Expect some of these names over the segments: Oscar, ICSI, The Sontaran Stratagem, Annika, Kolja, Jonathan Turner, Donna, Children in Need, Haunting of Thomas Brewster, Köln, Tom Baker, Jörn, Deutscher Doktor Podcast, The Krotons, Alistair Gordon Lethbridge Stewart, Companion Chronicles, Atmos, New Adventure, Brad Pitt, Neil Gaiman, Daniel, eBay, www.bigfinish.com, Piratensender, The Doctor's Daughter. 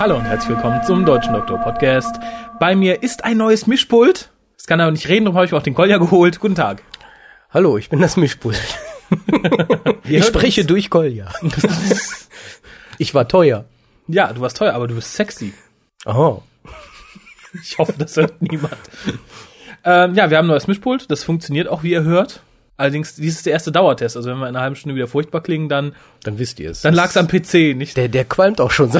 Hallo und herzlich willkommen zum Deutschen Doktor Podcast. Bei mir ist ein neues Mischpult. Das kann aber nicht reden, darum habe ich mir auch den Kolja geholt. Guten Tag. Hallo, ich bin das Mischpult. Ich spreche durch Kolja. Ich war teuer. Ja, du warst teuer, aber du bist sexy. Oh. Ich hoffe, das hört niemand. Ja, wir haben ein neues Mischpult. Das funktioniert auch, wie ihr hört. Allerdings, dies ist der erste Dauertest. Also wenn wir in einer halben Stunde wieder furchtbar klingen, dann wisst ihr es. Dann lag es am PC, nicht? Der qualmt auch schon so.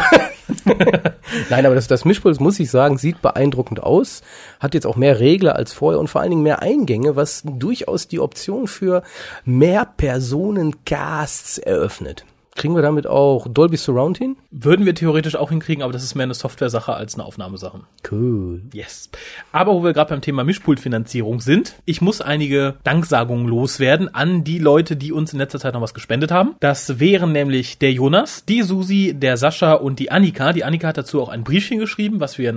Nein, aber das Mischpult, muss ich sagen, sieht beeindruckend aus. Hat jetzt auch mehr Regler als vorher und vor allen Dingen mehr Eingänge, was durchaus die Option für mehr Personencasts eröffnet. Kriegen wir damit auch Dolby Surround hin? Würden wir theoretisch auch hinkriegen, aber das ist mehr eine Software-Sache als eine Aufnahmesache. Cool. Yes. Aber wo wir gerade beim Thema Mischpultfinanzierung sind, ich muss einige Danksagungen loswerden an die Leute, die uns in letzter Zeit noch was gespendet haben. Das wären nämlich der Jonas, die Susi, der Sascha und die Annika. Die Annika hat dazu auch ein Briefchen geschrieben, was du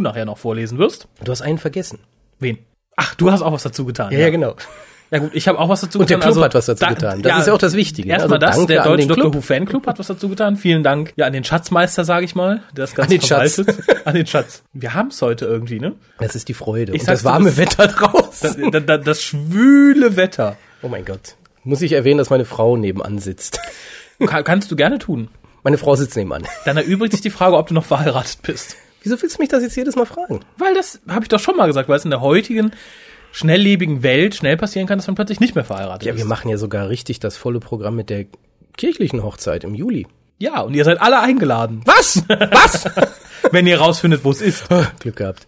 nachher noch vorlesen wirst. Du hast einen vergessen. Wen? Ach, du hast auch was dazu getan. Ja, genau. Ja gut, ich habe auch was dazu getan. Und der Club hat was dazu getan. Das ist ja auch das Wichtige. Erstmal also der Deutsche Doctor Who Fanclub hat was dazu getan. Vielen Dank ja an den Schatzmeister, sage ich mal, der das Ganze verwaltet. An den Schatz. Wir haben es heute irgendwie, ne? Das ist die Freude. Und das warme Wetter draußen. Das schwüle Wetter. Oh mein Gott. Muss ich erwähnen, dass meine Frau nebenan sitzt? Kannst du gerne tun. Meine Frau sitzt nebenan. Dann erübrigt sich die Frage, ob du noch verheiratet bist. Wieso willst du mich das jetzt jedes Mal fragen? Weil das habe ich doch schon mal gesagt, weil es in der heutigen schnelllebigen Welt schnell passieren kann, dass man plötzlich nicht mehr verheiratet ist. Ja, wir machen ja sogar richtig das volle Programm mit der kirchlichen Hochzeit im Juli. Ja, und ihr seid alle eingeladen. Was? Wenn ihr rausfindet, wo es ist. Glück gehabt.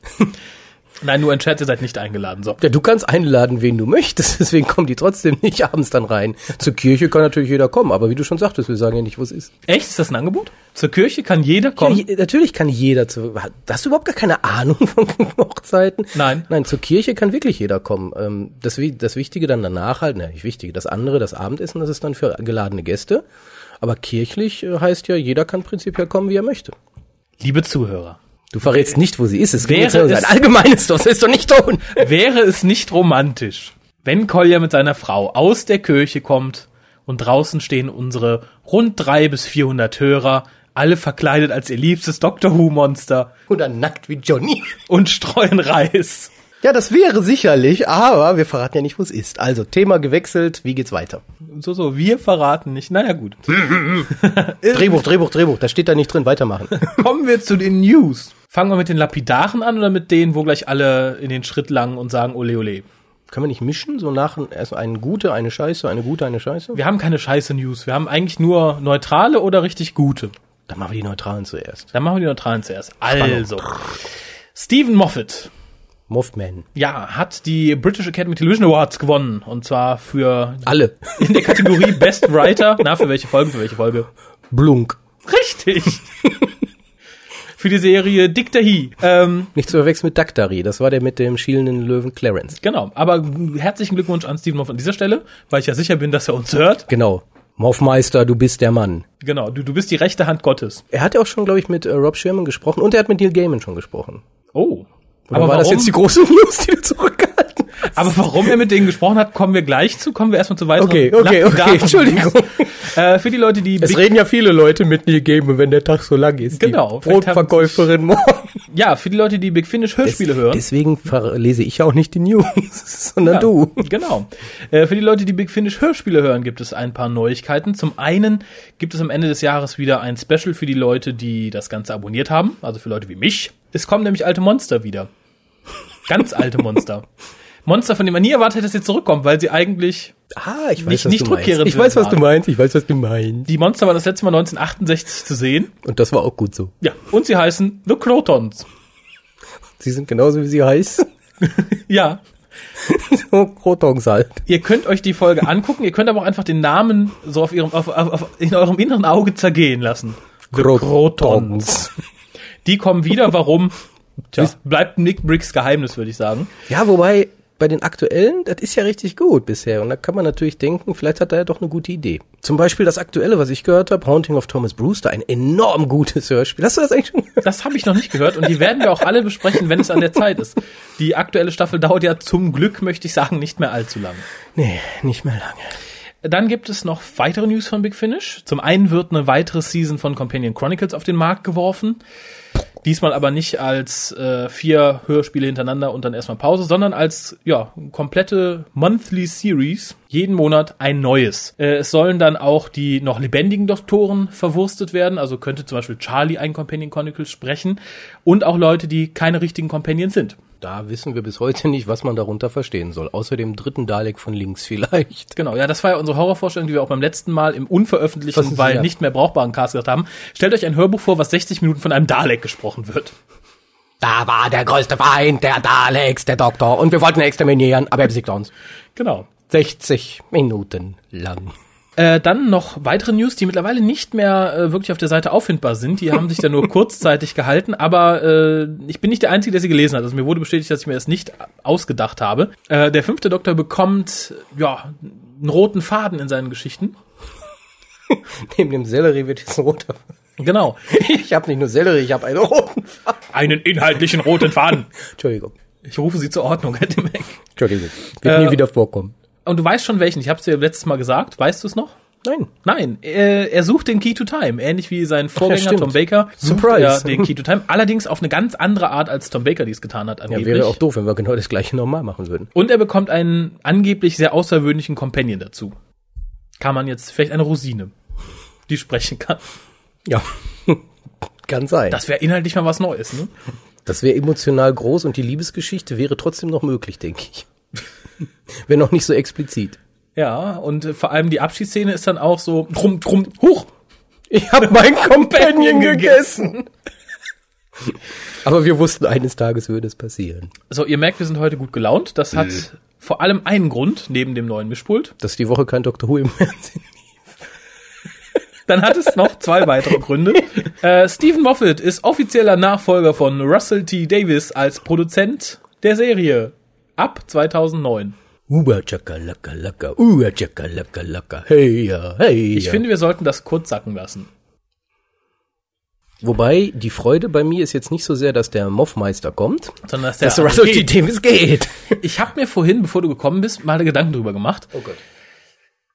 Nein, nur ein Scherz, ihr seid nicht eingeladen. So. Ja, du kannst einladen, wen du möchtest, deswegen kommen die trotzdem nicht abends dann rein. Zur Kirche kann natürlich jeder kommen, aber wie du schon sagtest, wir sagen ja nicht, wo es ist. Echt? Ist das ein Angebot? Zur Kirche kann jeder kommen? Ja, natürlich kann jeder. Hast du überhaupt gar keine Ahnung von Hochzeiten? Nein. Nein, zur Kirche kann wirklich jeder kommen. Das Wichtige dann danach halt, nicht Wichtige, das andere, das Abendessen, das ist dann für geladene Gäste. Aber kirchlich heißt ja, jeder kann prinzipiell kommen, wie er möchte. Liebe Zuhörer. Du verrätst nicht, wo sie ist. Es wäre ein allgemeines, das ist doch nicht tun. Wäre es nicht romantisch, wenn Kolja mit seiner Frau aus der Kirche kommt und draußen stehen unsere rund 300 bis 400 Hörer, alle verkleidet als ihr liebstes Doctor Who Monster. Oder nackt wie Johnny. Und streuen Reis. Ja, das wäre sicherlich, aber wir verraten ja nicht, wo es ist. Also, Thema gewechselt, wie geht's weiter? So, wir verraten nicht. Naja, gut. Drehbuch, das steht da nicht drin, weitermachen. Kommen wir zu den News. Fangen wir mit den Lapidaren an oder mit denen, wo gleich alle in den Schritt langen und sagen, ole, ole? Können wir nicht mischen? So nach erst eine gute, eine scheiße, eine gute, eine scheiße? Wir haben keine scheiße News. Wir haben eigentlich nur neutrale oder richtig gute. Dann machen wir die neutralen zuerst. Also, Steven Moffat. Ja, hat die British Academy Television Awards gewonnen. Und zwar für... Alle. In der Kategorie Best Writer. Na, für welche Folge? Blunk. Richtig. Für die Serie Dictahie. Nicht zu verwechseln mit Dactari. Das war der mit dem schielenden Löwen Clarence. Genau. Aber herzlichen Glückwunsch an Steven Moffat an dieser Stelle, weil ich ja sicher bin, dass er uns hört. Genau. Moffmeister, du bist der Mann. Genau. Du bist die rechte Hand Gottes. Er hat ja auch schon, glaube ich, mit Rob Shearman gesprochen und er hat mit Neil Gaiman schon gesprochen. Oh. Oder aber war das jetzt die große News, die wir zurückgehalten hast? Aber warum er mit denen gesprochen hat, kommen wir gleich zu. Kommen wir erstmal zu weiteren. Okay, Entschuldigung. Für die Leute, die... Es reden ja viele Leute mit Neil Gaiman, wenn der Tag so lang ist. Genau. Die Brotverkäuferin morgen. Ja, für die Leute, die Big Finish Hörspiele hören. Deswegen lese ich auch nicht die News, sondern ja, du. Genau. Für die Leute, die Big Finish Hörspiele hören, gibt es ein paar Neuigkeiten. Zum einen gibt es am Ende des Jahres wieder ein Special für die Leute, die das Ganze abonniert haben. Also für Leute wie mich. Es kommen nämlich alte Monster wieder. Ganz alte Monster. Monster, von denen man nie erwartet hätte, dass sie zurückkommen, weil sie eigentlich nicht rückkehrend sind. Ich weiß, was du meinst. Die Monster waren das letzte Mal 1968 zu sehen. Und das war auch gut so. Ja, und sie heißen The Krotons. Sie sind genauso, wie sie heißen? Ja. So Krotons halt. Ihr könnt euch die Folge angucken, ihr könnt aber auch einfach den Namen so in eurem inneren Auge zergehen lassen. The Krotons. Die kommen wieder, warum? Tja, bleibt Nick Briggs Geheimnis, würde ich sagen. Ja, wobei, bei den aktuellen, das ist ja richtig gut bisher. Und da kann man natürlich denken, vielleicht hat er ja doch eine gute Idee. Zum Beispiel das aktuelle, was ich gehört habe, Haunting of Thomas Brewster, ein enorm gutes Hörspiel. Hast du das eigentlich schon gehört? Das habe ich noch nicht gehört und die werden wir auch alle besprechen, wenn es an der Zeit ist. Die aktuelle Staffel dauert ja zum Glück, möchte ich sagen, nicht mehr allzu lange. Nee, nicht mehr lange. Dann gibt es noch weitere News von Big Finish. Zum einen wird eine weitere Season von Companion Chronicles auf den Markt geworfen. Diesmal aber nicht als 4 Hörspiele hintereinander und dann erstmal Pause, sondern als komplette Monthly Series. Jeden Monat ein neues. Es sollen dann auch die noch lebendigen Doktoren verwurstet werden. Also könnte zum Beispiel Charlie ein Companion Chronicles sprechen. Und auch Leute, die keine richtigen Companions sind. Da wissen wir bis heute nicht, was man darunter verstehen soll. Außer dem dritten Dalek von links vielleicht. Genau, ja, das war ja unsere Horrorvorstellung, die wir auch beim letzten Mal im unveröffentlichten, weil nicht mehr brauchbaren Cast gedacht haben. Stellt euch ein Hörbuch vor, was 60 Minuten von einem Dalek gesprochen wird. Da war der größte Feind der Daleks, der Doktor. Und wir wollten ihn exterminieren, aber er besiegt uns. Genau. 60 Minuten lang. Dann noch weitere News, die mittlerweile nicht mehr wirklich auf der Seite auffindbar sind. Die haben sich da nur kurzzeitig gehalten, aber ich bin nicht der Einzige, der sie gelesen hat. Also mir wurde bestätigt, dass ich mir das nicht ausgedacht habe. Der 5. Doktor bekommt einen roten Faden in seinen Geschichten. Neben dem Sellerie wird jetzt ein roter Faden. Genau. Ich habe nicht nur Sellerie, ich habe einen roten Faden. Einen inhaltlichen roten Faden. Entschuldigung. Ich rufe Sie zur Ordnung, Herr Demek. Entschuldigung, wird nie wieder vorkommen. Und du weißt schon welchen, ich hab's dir letztes Mal gesagt, weißt du es noch? Nein, er sucht den Key to Time, ähnlich wie sein Vorgänger Tom Baker. Surprise! Sucht er den Key to Time, allerdings auf eine ganz andere Art, als Tom Baker dies getan hat angeblich. Ja, wäre auch doof, wenn wir genau das gleiche nochmal machen würden. Und er bekommt einen angeblich sehr außergewöhnlichen Companion dazu. Kann man jetzt, vielleicht eine Rosine, die sprechen kann. Ja, kann sein. Das wäre inhaltlich mal was Neues, ne? Das wäre emotional groß und die Liebesgeschichte wäre trotzdem noch möglich, denke ich. Wenn noch nicht so explizit. Ja, und vor allem die Abschiedsszene ist dann auch so, drum, hoch! Ich habe meinen Companion gegessen! Aber wir wussten, eines Tages würde es passieren. So, ihr merkt, wir sind heute gut gelaunt. Das hat vor allem einen Grund, neben dem neuen Mischpult. Dass die Woche kein Doctor Who im Fernsehen lief. Dann hat es noch 2 weitere Gründe. Steven Moffat ist offizieller Nachfolger von Russell T Davies als Produzent der Serie. Ab 2009. Uba chaka laka laka, hey ja, hey. Ich finde, wir sollten das kurz sacken lassen. Wobei, die Freude bei mir ist jetzt nicht so sehr, dass der Moffmeister kommt, sondern dass der Russell T. Davies geht. Ich habe mir vorhin, bevor du gekommen bist, mal Gedanken drüber gemacht. Oh Gott.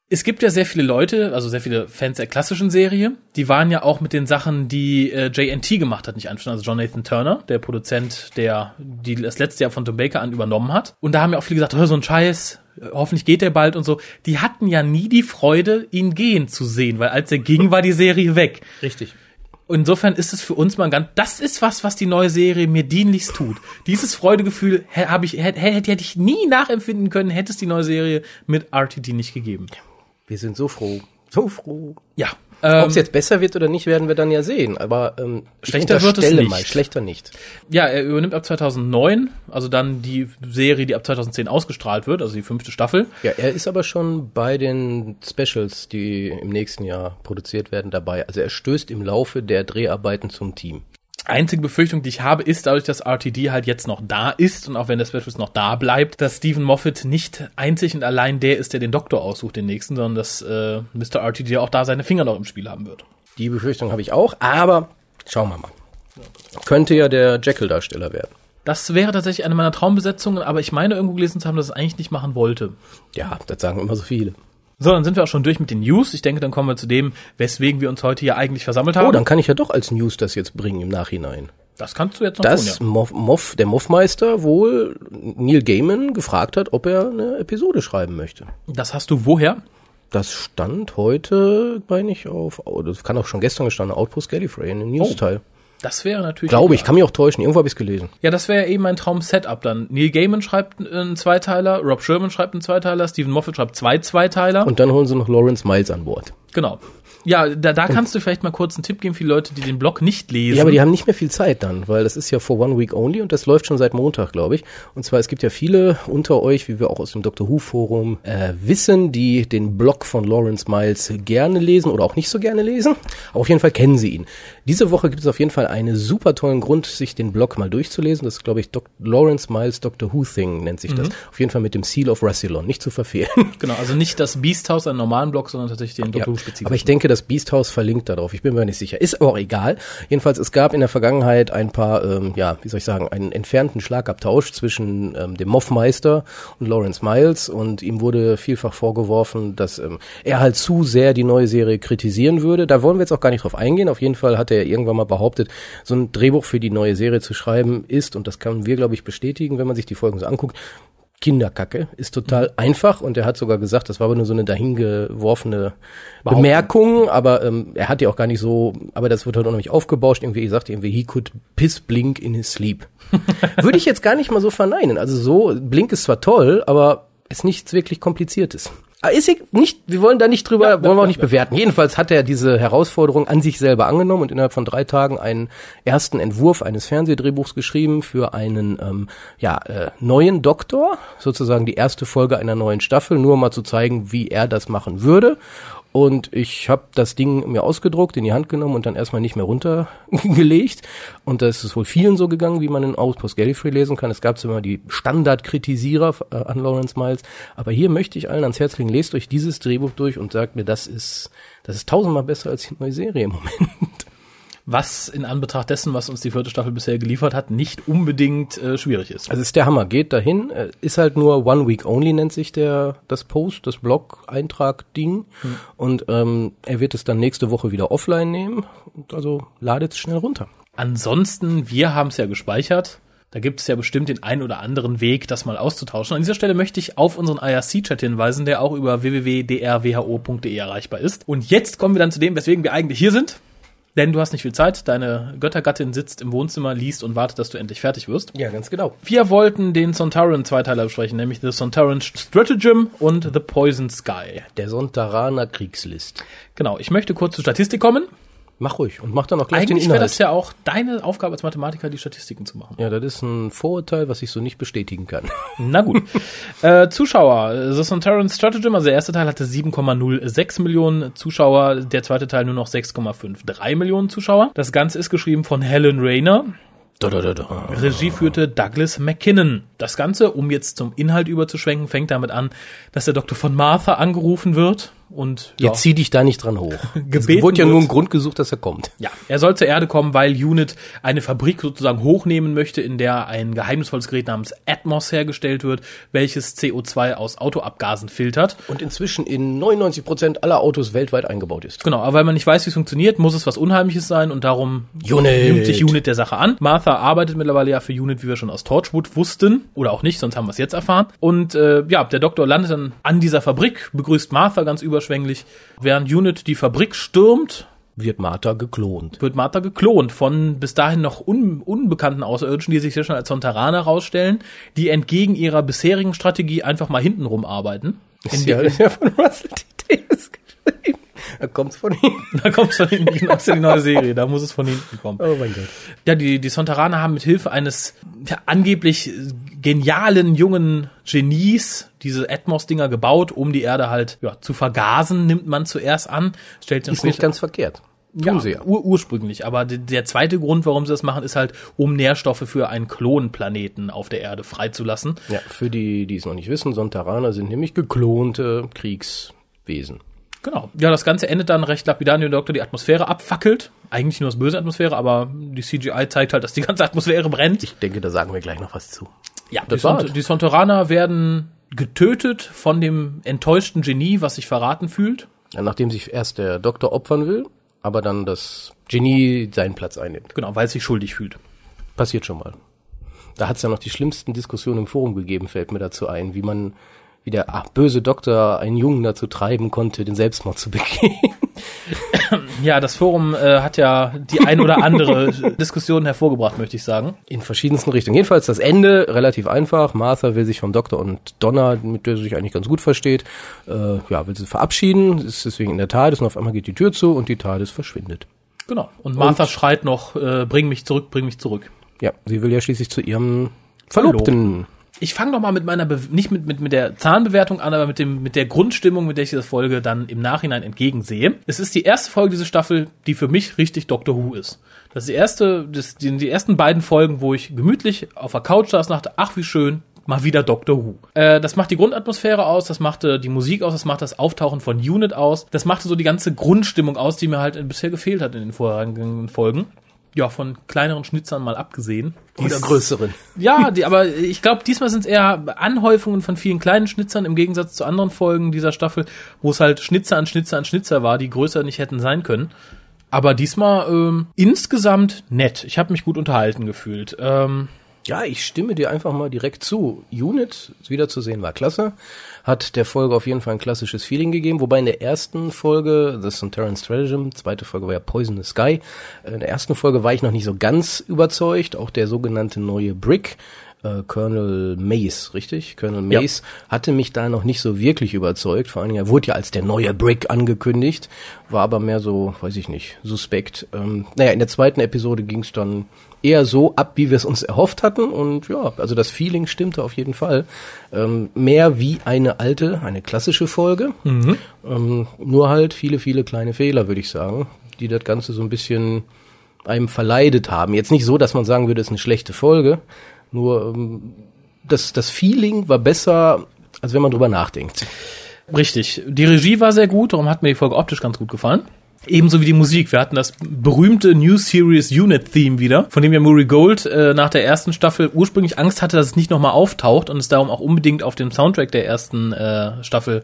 Es gibt ja sehr viele Leute, also sehr viele Fans der klassischen Serie, die waren ja auch mit den Sachen, die JNT gemacht hat, nicht einverstanden. Also Jonathan Turner, der Produzent, der das letzte Jahr von Tom Baker an übernommen hat. Und da haben ja auch viele gesagt, so ein Scheiß, hoffentlich geht der bald und so. Die hatten ja nie die Freude, ihn gehen zu sehen, weil als er ging, war die Serie weg. Richtig. Und insofern ist es für uns mal ganz, das ist was die neue Serie mir dienlichst tut. Dieses Freudegefühl hätte ich nie nachempfinden können, hätte es die neue Serie mit RTD nicht gegeben. Wir sind so froh. So froh. Ja. Ob es jetzt besser wird oder nicht, werden wir dann ja sehen. Aber schlechter wird es nicht. Schlechter nicht. Ja, er übernimmt ab 2009, also dann die Serie, die ab 2010 ausgestrahlt wird, also die 5. Staffel. Ja, er ist aber schon bei den Specials, die im nächsten Jahr produziert werden, dabei. Also er stößt im Laufe der Dreharbeiten zum Team. Einzige Befürchtung, die ich habe, ist dadurch, dass RTD halt jetzt noch da ist und auch wenn der Specialist noch da bleibt, dass Steven Moffat nicht einzig und allein der ist, der den Doktor aussucht, den nächsten, sondern dass Mr. RTD auch da seine Finger noch im Spiel haben wird. Die Befürchtung habe ich auch, aber schauen wir mal. Könnte ja der Jekyll-Darsteller werden. Das wäre tatsächlich eine meiner Traumbesetzungen, aber ich meine irgendwo gelesen zu haben, dass es eigentlich nicht machen wollte. Ja, das sagen immer so viele. So, dann sind wir auch schon durch mit den News. Ich denke, dann kommen wir zu dem, weswegen wir uns heute hier eigentlich versammelt haben. Oh, dann kann ich ja doch als News das jetzt bringen im Nachhinein. Das kannst du jetzt noch tun, ja. Der Moffmeister wohl Neil Gaiman gefragt hat, ob er eine Episode schreiben möchte. Das hast du woher? Das stand heute, meine ich, das kann auch schon gestern gestanden, Outpost Gallifrey in dem News-Teil. Das wäre natürlich... Glaube ich, kann mich auch täuschen. Irgendwo habe ich es gelesen. Ja, das wäre eben ein Traum-Setup dann. Neil Gaiman schreibt einen Zweiteiler, Rob Shearman schreibt einen Zweiteiler, Steven Moffat schreibt 2 Zweiteiler. Und dann holen sie noch Lawrence Miles an Bord. Genau. Ja, da kannst du vielleicht mal kurz einen Tipp geben für die Leute, die den Blog nicht lesen. Ja, aber die haben nicht mehr viel Zeit dann, weil das ist ja for one week only und das läuft schon seit Montag, glaube ich. Und zwar, es gibt ja viele unter euch, wie wir auch aus dem Doctor Who Forum wissen, die den Blog von Lawrence Miles gerne lesen oder auch nicht so gerne lesen. Aber auf jeden Fall kennen sie ihn. Diese Woche gibt es auf jeden Fall einen super tollen Grund, sich den Blog mal durchzulesen. Das ist, glaube ich, Lawrence Miles Doctor Who Thing nennt sich das. Auf jeden Fall mit dem Seal of Rassilon, nicht zu verfehlen. Genau, also nicht das Beast House, einen normalen Blog, sondern tatsächlich den Doctor Who Aber ich denke, das Beasthaus verlinkt darauf. Ich bin mir nicht sicher. Ist aber auch egal. Jedenfalls, es gab in der Vergangenheit ein paar, einen entfernten Schlagabtausch zwischen dem Moffmeister und Lawrence Miles, und ihm wurde vielfach vorgeworfen, dass er halt zu sehr die neue Serie kritisieren würde. Da wollen wir jetzt auch gar nicht drauf eingehen. Auf jeden Fall hat er irgendwann mal behauptet, so ein Drehbuch für die neue Serie zu schreiben ist, und das können wir, glaube ich, bestätigen, wenn man sich die Folgen so anguckt, Kinderkacke, ist total einfach, und er hat sogar gesagt, das war aber nur so eine dahingeworfene Bemerkung, aber er hat ja auch gar nicht so, aber das wird halt auch noch nicht aufgebauscht, irgendwie gesagt, irgendwie he could piss Blink in his sleep. Würde ich jetzt gar nicht mal so verneinen, also so, Blink ist zwar toll, aber ist nichts wirklich Kompliziertes. Ist nicht, wir wollen da nicht drüber, wollen wir auch nicht bewerten. Jedenfalls hat er diese Herausforderung an sich selber angenommen und innerhalb von 3 Tagen einen ersten Entwurf eines Fernsehdrehbuchs geschrieben für einen neuen Doktor, sozusagen die erste Folge einer neuen Staffel, nur um mal zu zeigen, wie er das machen würde. Und ich habe das Ding mir ausgedruckt, in die Hand genommen und dann erstmal nicht mehr runtergelegt. Und das ist wohl vielen so gegangen, wie man in Outpost Gallifrey lesen kann. Es gab immer die Standardkritisierer an Lawrence Miles. Aber hier möchte ich allen ans Herz legen, lest euch dieses Drehbuch durch und sagt mir, das ist 1000-mal besser als die neue Serie im Moment. Was in Anbetracht dessen, was uns die 4. Staffel bisher geliefert hat, nicht unbedingt schwierig ist. Also ist der Hammer, geht dahin, ist halt nur One Week Only, nennt sich das Post, das Blog-Eintrag-Ding, und er wird es dann nächste Woche wieder offline nehmen, also ladet es schnell runter. Ansonsten, wir haben es ja gespeichert. Da gibt es ja bestimmt den einen oder anderen Weg, das mal auszutauschen. An dieser Stelle möchte ich auf unseren IRC-Chat hinweisen, der auch über www.drwho.de erreichbar ist. Und jetzt kommen wir dann zu dem, weswegen wir eigentlich hier sind. Denn du hast nicht viel Zeit, deine Göttergattin sitzt im Wohnzimmer, liest und wartet, dass du endlich fertig wirst. Ja, ganz genau. Wir wollten den Sontaran-Zweiteiler besprechen, nämlich The Sontaran Stratagem und The Poison Sky. Der Sontaraner Kriegslist. Genau, ich möchte kurz zur Statistik kommen. Mach ruhig und mach dann auch gleich den Inhalt. Eigentlich wäre das ja auch deine Aufgabe als Mathematiker, die Statistiken zu machen. Ja, das ist ein Vorurteil, was ich so nicht bestätigen kann. Na gut. Zuschauer. The Sontaran Stratagem, also der erste Teil hatte 7,06 Millionen Zuschauer, der zweite Teil nur noch 6,53 Millionen Zuschauer. Das Ganze ist geschrieben von Helen Rayner. Regie führte Douglas McKinnon. Das Ganze, um jetzt zum Inhalt überzuschwenken, fängt damit an, dass der Doktor von Martha angerufen wird. Und ja, jetzt zieh dich da nicht dran hoch. Es wurde ja nur ein Grund gesucht, dass er kommt. Ja, er soll zur Erde kommen, weil Unit eine Fabrik sozusagen hochnehmen möchte, in der ein geheimnisvolles Gerät namens Atmos hergestellt wird, welches CO2 aus Autoabgasen filtert. Und inzwischen in 99% aller Autos weltweit eingebaut ist. Genau, aber weil man nicht weiß, wie es funktioniert, muss es was Unheimliches sein, und darum nimmt sich Unit der Sache an. Martha arbeitet mittlerweile ja für Unit, wie wir schon aus Torchwood wussten, oder auch nicht, sonst haben wir es jetzt erfahren. Und der Doktor landet dann an dieser Fabrik, begrüßt Martha ganz über. Während Unit die Fabrik stürmt, wird Martha geklont von bis dahin noch unbekannten Außerirdischen, die sich sehr schnell als Sontaraner herausstellen, die entgegen ihrer bisherigen Strategie einfach mal hintenrum arbeiten. Das ist ja von Russell T Davies geschrieben. Da kommt's von hinten. Das ist ja die neue Serie, da muss es von hinten kommen. Oh mein Gott. Ja, die Sontaraner haben mit Hilfe eines angeblich genialen jungen Genies diese Atmos-Dinger gebaut, um die Erde halt zu vergasen, nimmt man zuerst an. Stellt ist nicht ganz verkehrt. Ja, ursprünglich. Aber der zweite Grund, warum sie das machen, ist halt, um Nährstoffe für einen Klonplaneten auf der Erde freizulassen. Ja, für die, die es noch nicht wissen, Sontaraner sind nämlich geklonte Kriegswesen. Genau. Ja, das Ganze endet dann recht lapidar, indem der Doktor die Atmosphäre abfackelt. Eigentlich nur das böse Atmosphäre, aber die CGI zeigt halt, dass die ganze Atmosphäre brennt. Ich denke, da sagen wir gleich noch was zu. Ja, die Sontaraner werden getötet von dem enttäuschten Genie, was sich verraten fühlt. Ja, nachdem sich erst der Doktor opfern will, aber dann das Genie seinen Platz einnimmt. Genau, weil es sich schuldig fühlt. Passiert schon mal. Da hat es ja noch die schlimmsten Diskussionen im Forum gegeben, fällt mir dazu ein, wie der böse Doktor einen Jungen dazu treiben konnte, den Selbstmord zu begehen. Ja, das Forum hat ja die ein oder andere Diskussion hervorgebracht, möchte ich sagen. In verschiedensten Richtungen. Jedenfalls das Ende relativ einfach. Martha will sich vom Doktor und Donna, mit der sie sich eigentlich ganz gut versteht, will sie verabschieden. Ist deswegen in der TARDIS, und auf einmal geht die Tür zu und die TARDIS verschwindet. Genau. Und Martha schreit noch, bring mich zurück, bring mich zurück. Ja, sie will ja schließlich zu ihrem Verlobten. Ich fange doch mal mit meiner, nicht mit der Zahlenbewertung an, aber mit der Grundstimmung, mit der ich diese Folge dann im Nachhinein entgegensehe. Es ist die erste Folge dieser Staffel, die für mich richtig Doctor Who ist. Das sind die ersten beiden Folgen, wo ich gemütlich auf der Couch saß und dachte, ach wie schön, mal wieder Doctor Who. Das macht die Grundatmosphäre aus, das machte die Musik aus, das macht das Auftauchen von Unit aus, das machte so die ganze Grundstimmung aus, die mir halt bisher gefehlt hat in den vorangegangenen Folgen. Ja, von kleineren Schnitzern mal abgesehen. Oder größeren. Ja, aber ich glaube, diesmal sind es eher Anhäufungen von vielen kleinen Schnitzern im Gegensatz zu anderen Folgen dieser Staffel, wo es halt Schnitzer an Schnitzer an Schnitzer war, die größer nicht hätten sein können. Aber diesmal insgesamt nett. Ich habe mich gut unterhalten gefühlt. Ja, ich stimme dir einfach mal direkt zu. Unit wiederzusehen war klasse, hat der Folge auf jeden Fall ein klassisches Feeling gegeben, wobei in der ersten Folge, The Sontaran Stratagem, zweite Folge war ja Poison Sky, in der ersten Folge war ich noch nicht so ganz überzeugt, auch der sogenannte neue Brick, Colonel Mace, richtig? Colonel Mace hatte mich da noch nicht so wirklich überzeugt. Vor allen Dingen, er wurde ja als der neue Brick angekündigt, war aber mehr so, weiß ich nicht, suspekt. Naja, in der zweiten Episode ging es dann eher so ab, wie wir es uns erhofft hatten. Und ja, also das Feeling stimmte auf jeden Fall. Mehr wie eine alte, eine klassische Folge. Mhm. Nur halt viele, viele kleine Fehler, würde ich sagen, die das Ganze so ein bisschen einem verleidet haben. Jetzt nicht so, dass man sagen würde, es ist eine schlechte Folge. Nur das Feeling war besser, als wenn man drüber nachdenkt. Richtig. Die Regie war sehr gut, darum hat mir die Folge optisch ganz gut gefallen. Ebenso wie die Musik. Wir hatten das berühmte New Series Unit Theme wieder, von dem ja Murray Gold nach der ersten Staffel ursprünglich Angst hatte, dass es nicht nochmal auftaucht und es darum auch unbedingt auf dem Soundtrack der ersten Staffel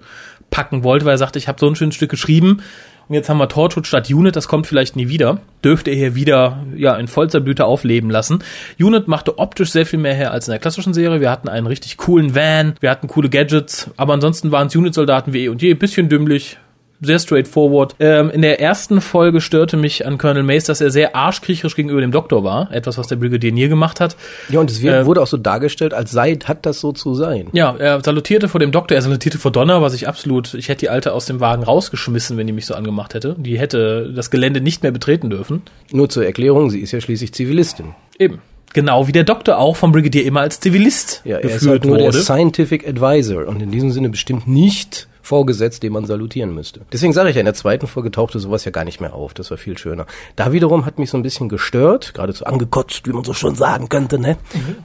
packen wollte, weil er sagte, ich habe so ein schönes Stück geschrieben und jetzt haben wir Torchwood statt Unit, das kommt vielleicht nie wieder. Dürfte er hier wieder in vollster Blüte aufleben lassen. Unit machte optisch sehr viel mehr her als in der klassischen Serie. Wir hatten einen richtig coolen Van, wir hatten coole Gadgets, aber ansonsten waren es Unit-Soldaten wie eh und je, ein bisschen dümmlich, sehr straightforward. In der ersten Folge störte mich an Colonel Mace, dass er sehr arschkriecherisch gegenüber dem Doktor war. Etwas, was der Brigadier nie gemacht hat. Ja, und es wurde auch so dargestellt, als hat das so zu sein. Ja, er salutierte vor dem Doktor, er salutierte vor Donna, was ich hätte die Alte aus dem Wagen rausgeschmissen, wenn die mich so angemacht hätte. Die hätte das Gelände nicht mehr betreten dürfen. Nur zur Erklärung, sie ist ja schließlich Zivilistin. Eben. Genau, wie der Doktor auch vom Brigadier immer als Zivilist geführt wurde. Ja, er ist halt nur der Scientific Advisor und in diesem Sinne bestimmt nicht vorgesetzt, den man salutieren müsste. Deswegen sage ich ja, in der zweiten Folge tauchte sowas ja gar nicht mehr auf. Das war viel schöner. Da wiederum hat mich so ein bisschen gestört, geradezu angekotzt, wie man so schon sagen könnte, ne?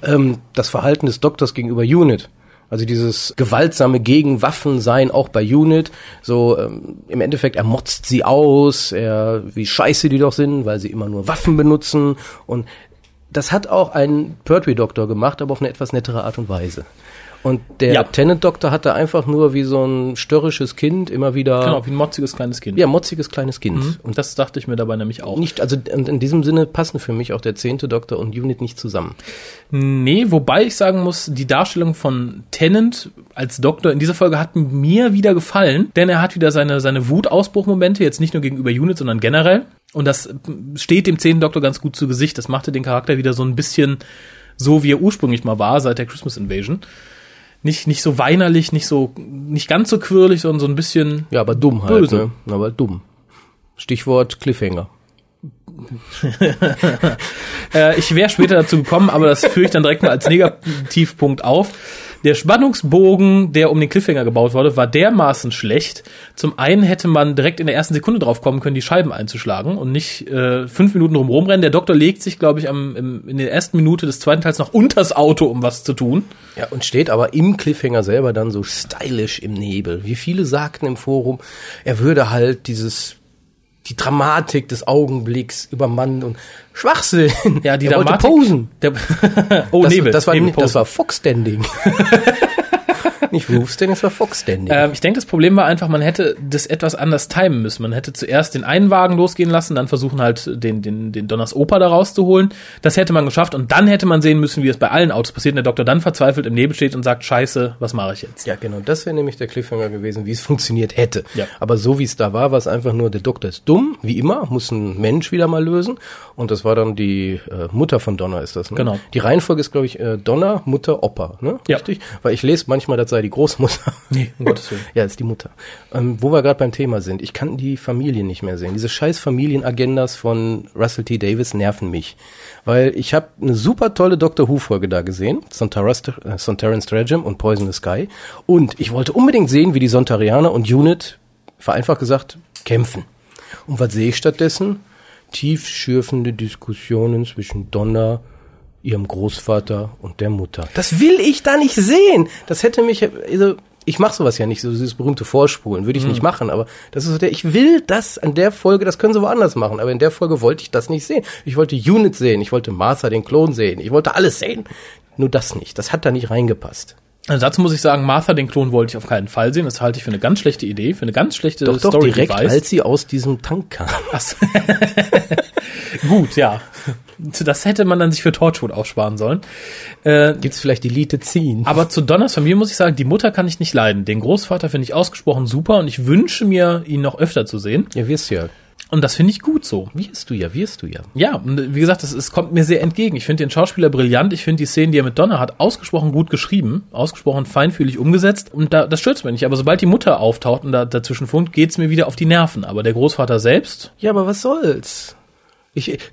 Mhm. Das Verhalten des Doktors gegenüber Unit. Also dieses gewaltsame Gegenwaffensein auch bei Unit. So im Endeffekt, er motzt sie aus, wie scheiße die doch sind, weil sie immer nur Waffen benutzen. Und das hat auch ein Pertwee-Doktor gemacht, aber auf eine etwas nettere Art und Weise. Und der Lieutenant-Doktor hatte einfach nur wie so ein störrisches Kind immer wieder... Genau, wie ein motziges kleines Kind. Ja, motziges kleines Kind. Mhm. Und das dachte ich mir dabei nämlich auch. Und in diesem Sinne passen für mich auch der 10. Doktor und Unit nicht zusammen. Nee, wobei ich sagen muss, die Darstellung von Tennant als Doktor in dieser Folge hat mir wieder gefallen, denn er hat wieder seine Wutausbruchmomente, jetzt nicht nur gegenüber Unit, sondern generell. Und das steht dem 10. Doktor ganz gut zu Gesicht. Das machte den Charakter wieder so ein bisschen so, wie er ursprünglich mal war, seit der Christmas Invasion. Nicht so weinerlich, nicht ganz so quirlig, sondern so ein bisschen. Ja, aber dumm halt, böse. Ne? Aber dumm. Stichwort Cliffhanger. Ich wäre später dazu gekommen, aber das führe ich dann direkt mal als Negativpunkt auf. Der Spannungsbogen, der um den Cliffhanger gebaut wurde, war dermaßen schlecht. Zum einen hätte man direkt in der ersten Sekunde drauf kommen können, die Scheiben einzuschlagen und nicht 5 Minuten rumrennen. Der Doktor legt sich, glaube ich, in der ersten Minute des zweiten Teils noch unters Auto, um was zu tun. Ja, und steht aber im Cliffhanger selber dann so stylisch im Nebel. Wie viele sagten im Forum, er würde halt die Dramatik des Augenblicks übermannen und Schwachsinn. Ja, die Dramatik. Wollte posen. Nebel. Das war Fox-Standing. Nicht Wolf-Standing, das war Fox-Standing. Ich denke, das Problem war einfach, man hätte das etwas anders timen müssen. Man hätte zuerst den einen Wagen losgehen lassen, dann versuchen halt den Donners Opa da rauszuholen. Das hätte man geschafft und dann hätte man sehen müssen, wie es bei allen Autos passiert und der Doktor dann verzweifelt im Nebel steht und sagt, Scheiße, was mache ich jetzt? Ja, genau, das wäre nämlich der Cliffhanger gewesen, wie es funktioniert hätte. Ja. Aber so wie es da war es einfach nur, der Doktor ist dumm, wie immer, muss ein Mensch wieder mal lösen und das war dann die Mutter von Donna ist das, ne? Genau. Die Reihenfolge ist, glaube ich, Donna, Mutter, Opa, ne? Ja. Richtig? Weil ich lese manchmal, das sei die Großmutter. Nee, um Gottes Willen. Ja, das ist die Mutter. Wo wir gerade beim Thema sind, ich kann die Familien nicht mehr sehen. Diese scheiß Familienagendas von Russell T. Davies nerven mich. Weil ich habe eine super tolle Doctor Who-Folge da gesehen, Sontaran Stratagem und Poison the Sky. Und ich wollte unbedingt sehen, wie die Sontarianer und Unit, vereinfacht gesagt, kämpfen. Und was sehe ich stattdessen? Tiefschürfende Diskussionen zwischen Donna ihrem Großvater und der Mutter. Das will ich da nicht sehen. Das hätte mich, also ich mache sowas ja nicht, so dieses berühmte Vorspulen, würde ich nicht machen, aber das ist so der, ich will das an der Folge, das können sie woanders machen, aber in der Folge wollte ich das nicht sehen. Ich wollte Unit sehen, ich wollte Martha, den Klon sehen, ich wollte alles sehen, nur das nicht, das hat da nicht reingepasst. Also dazu muss ich sagen, Martha, den Klon, wollte ich auf keinen Fall sehen. Das halte ich für eine ganz schlechte Idee, für eine ganz schlechte Story. Doch, direkt, als sie aus diesem Tank kam. Achso. Gut, ja. Das hätte man dann sich für Torchwood aufsparen sollen. Gibt's vielleicht die Elite ziehen. Aber zu Donnas Familie muss ich sagen, die Mutter kann ich nicht leiden. Den Großvater finde ich ausgesprochen super und ich wünsche mir, ihn noch öfter zu sehen. Ja, wirst du ja. Und das finde ich gut so. Wirst du ja. Ja, und wie gesagt, es kommt mir sehr entgegen. Ich finde den Schauspieler brillant. Ich finde die Szenen, die er mit Donna hat, ausgesprochen gut geschrieben, ausgesprochen feinfühlig umgesetzt. Und das stört mich nicht. Aber sobald die Mutter auftaucht und dazwischen funkt, geht's mir wieder auf die Nerven. Aber der Großvater selbst? Ja, aber was soll's?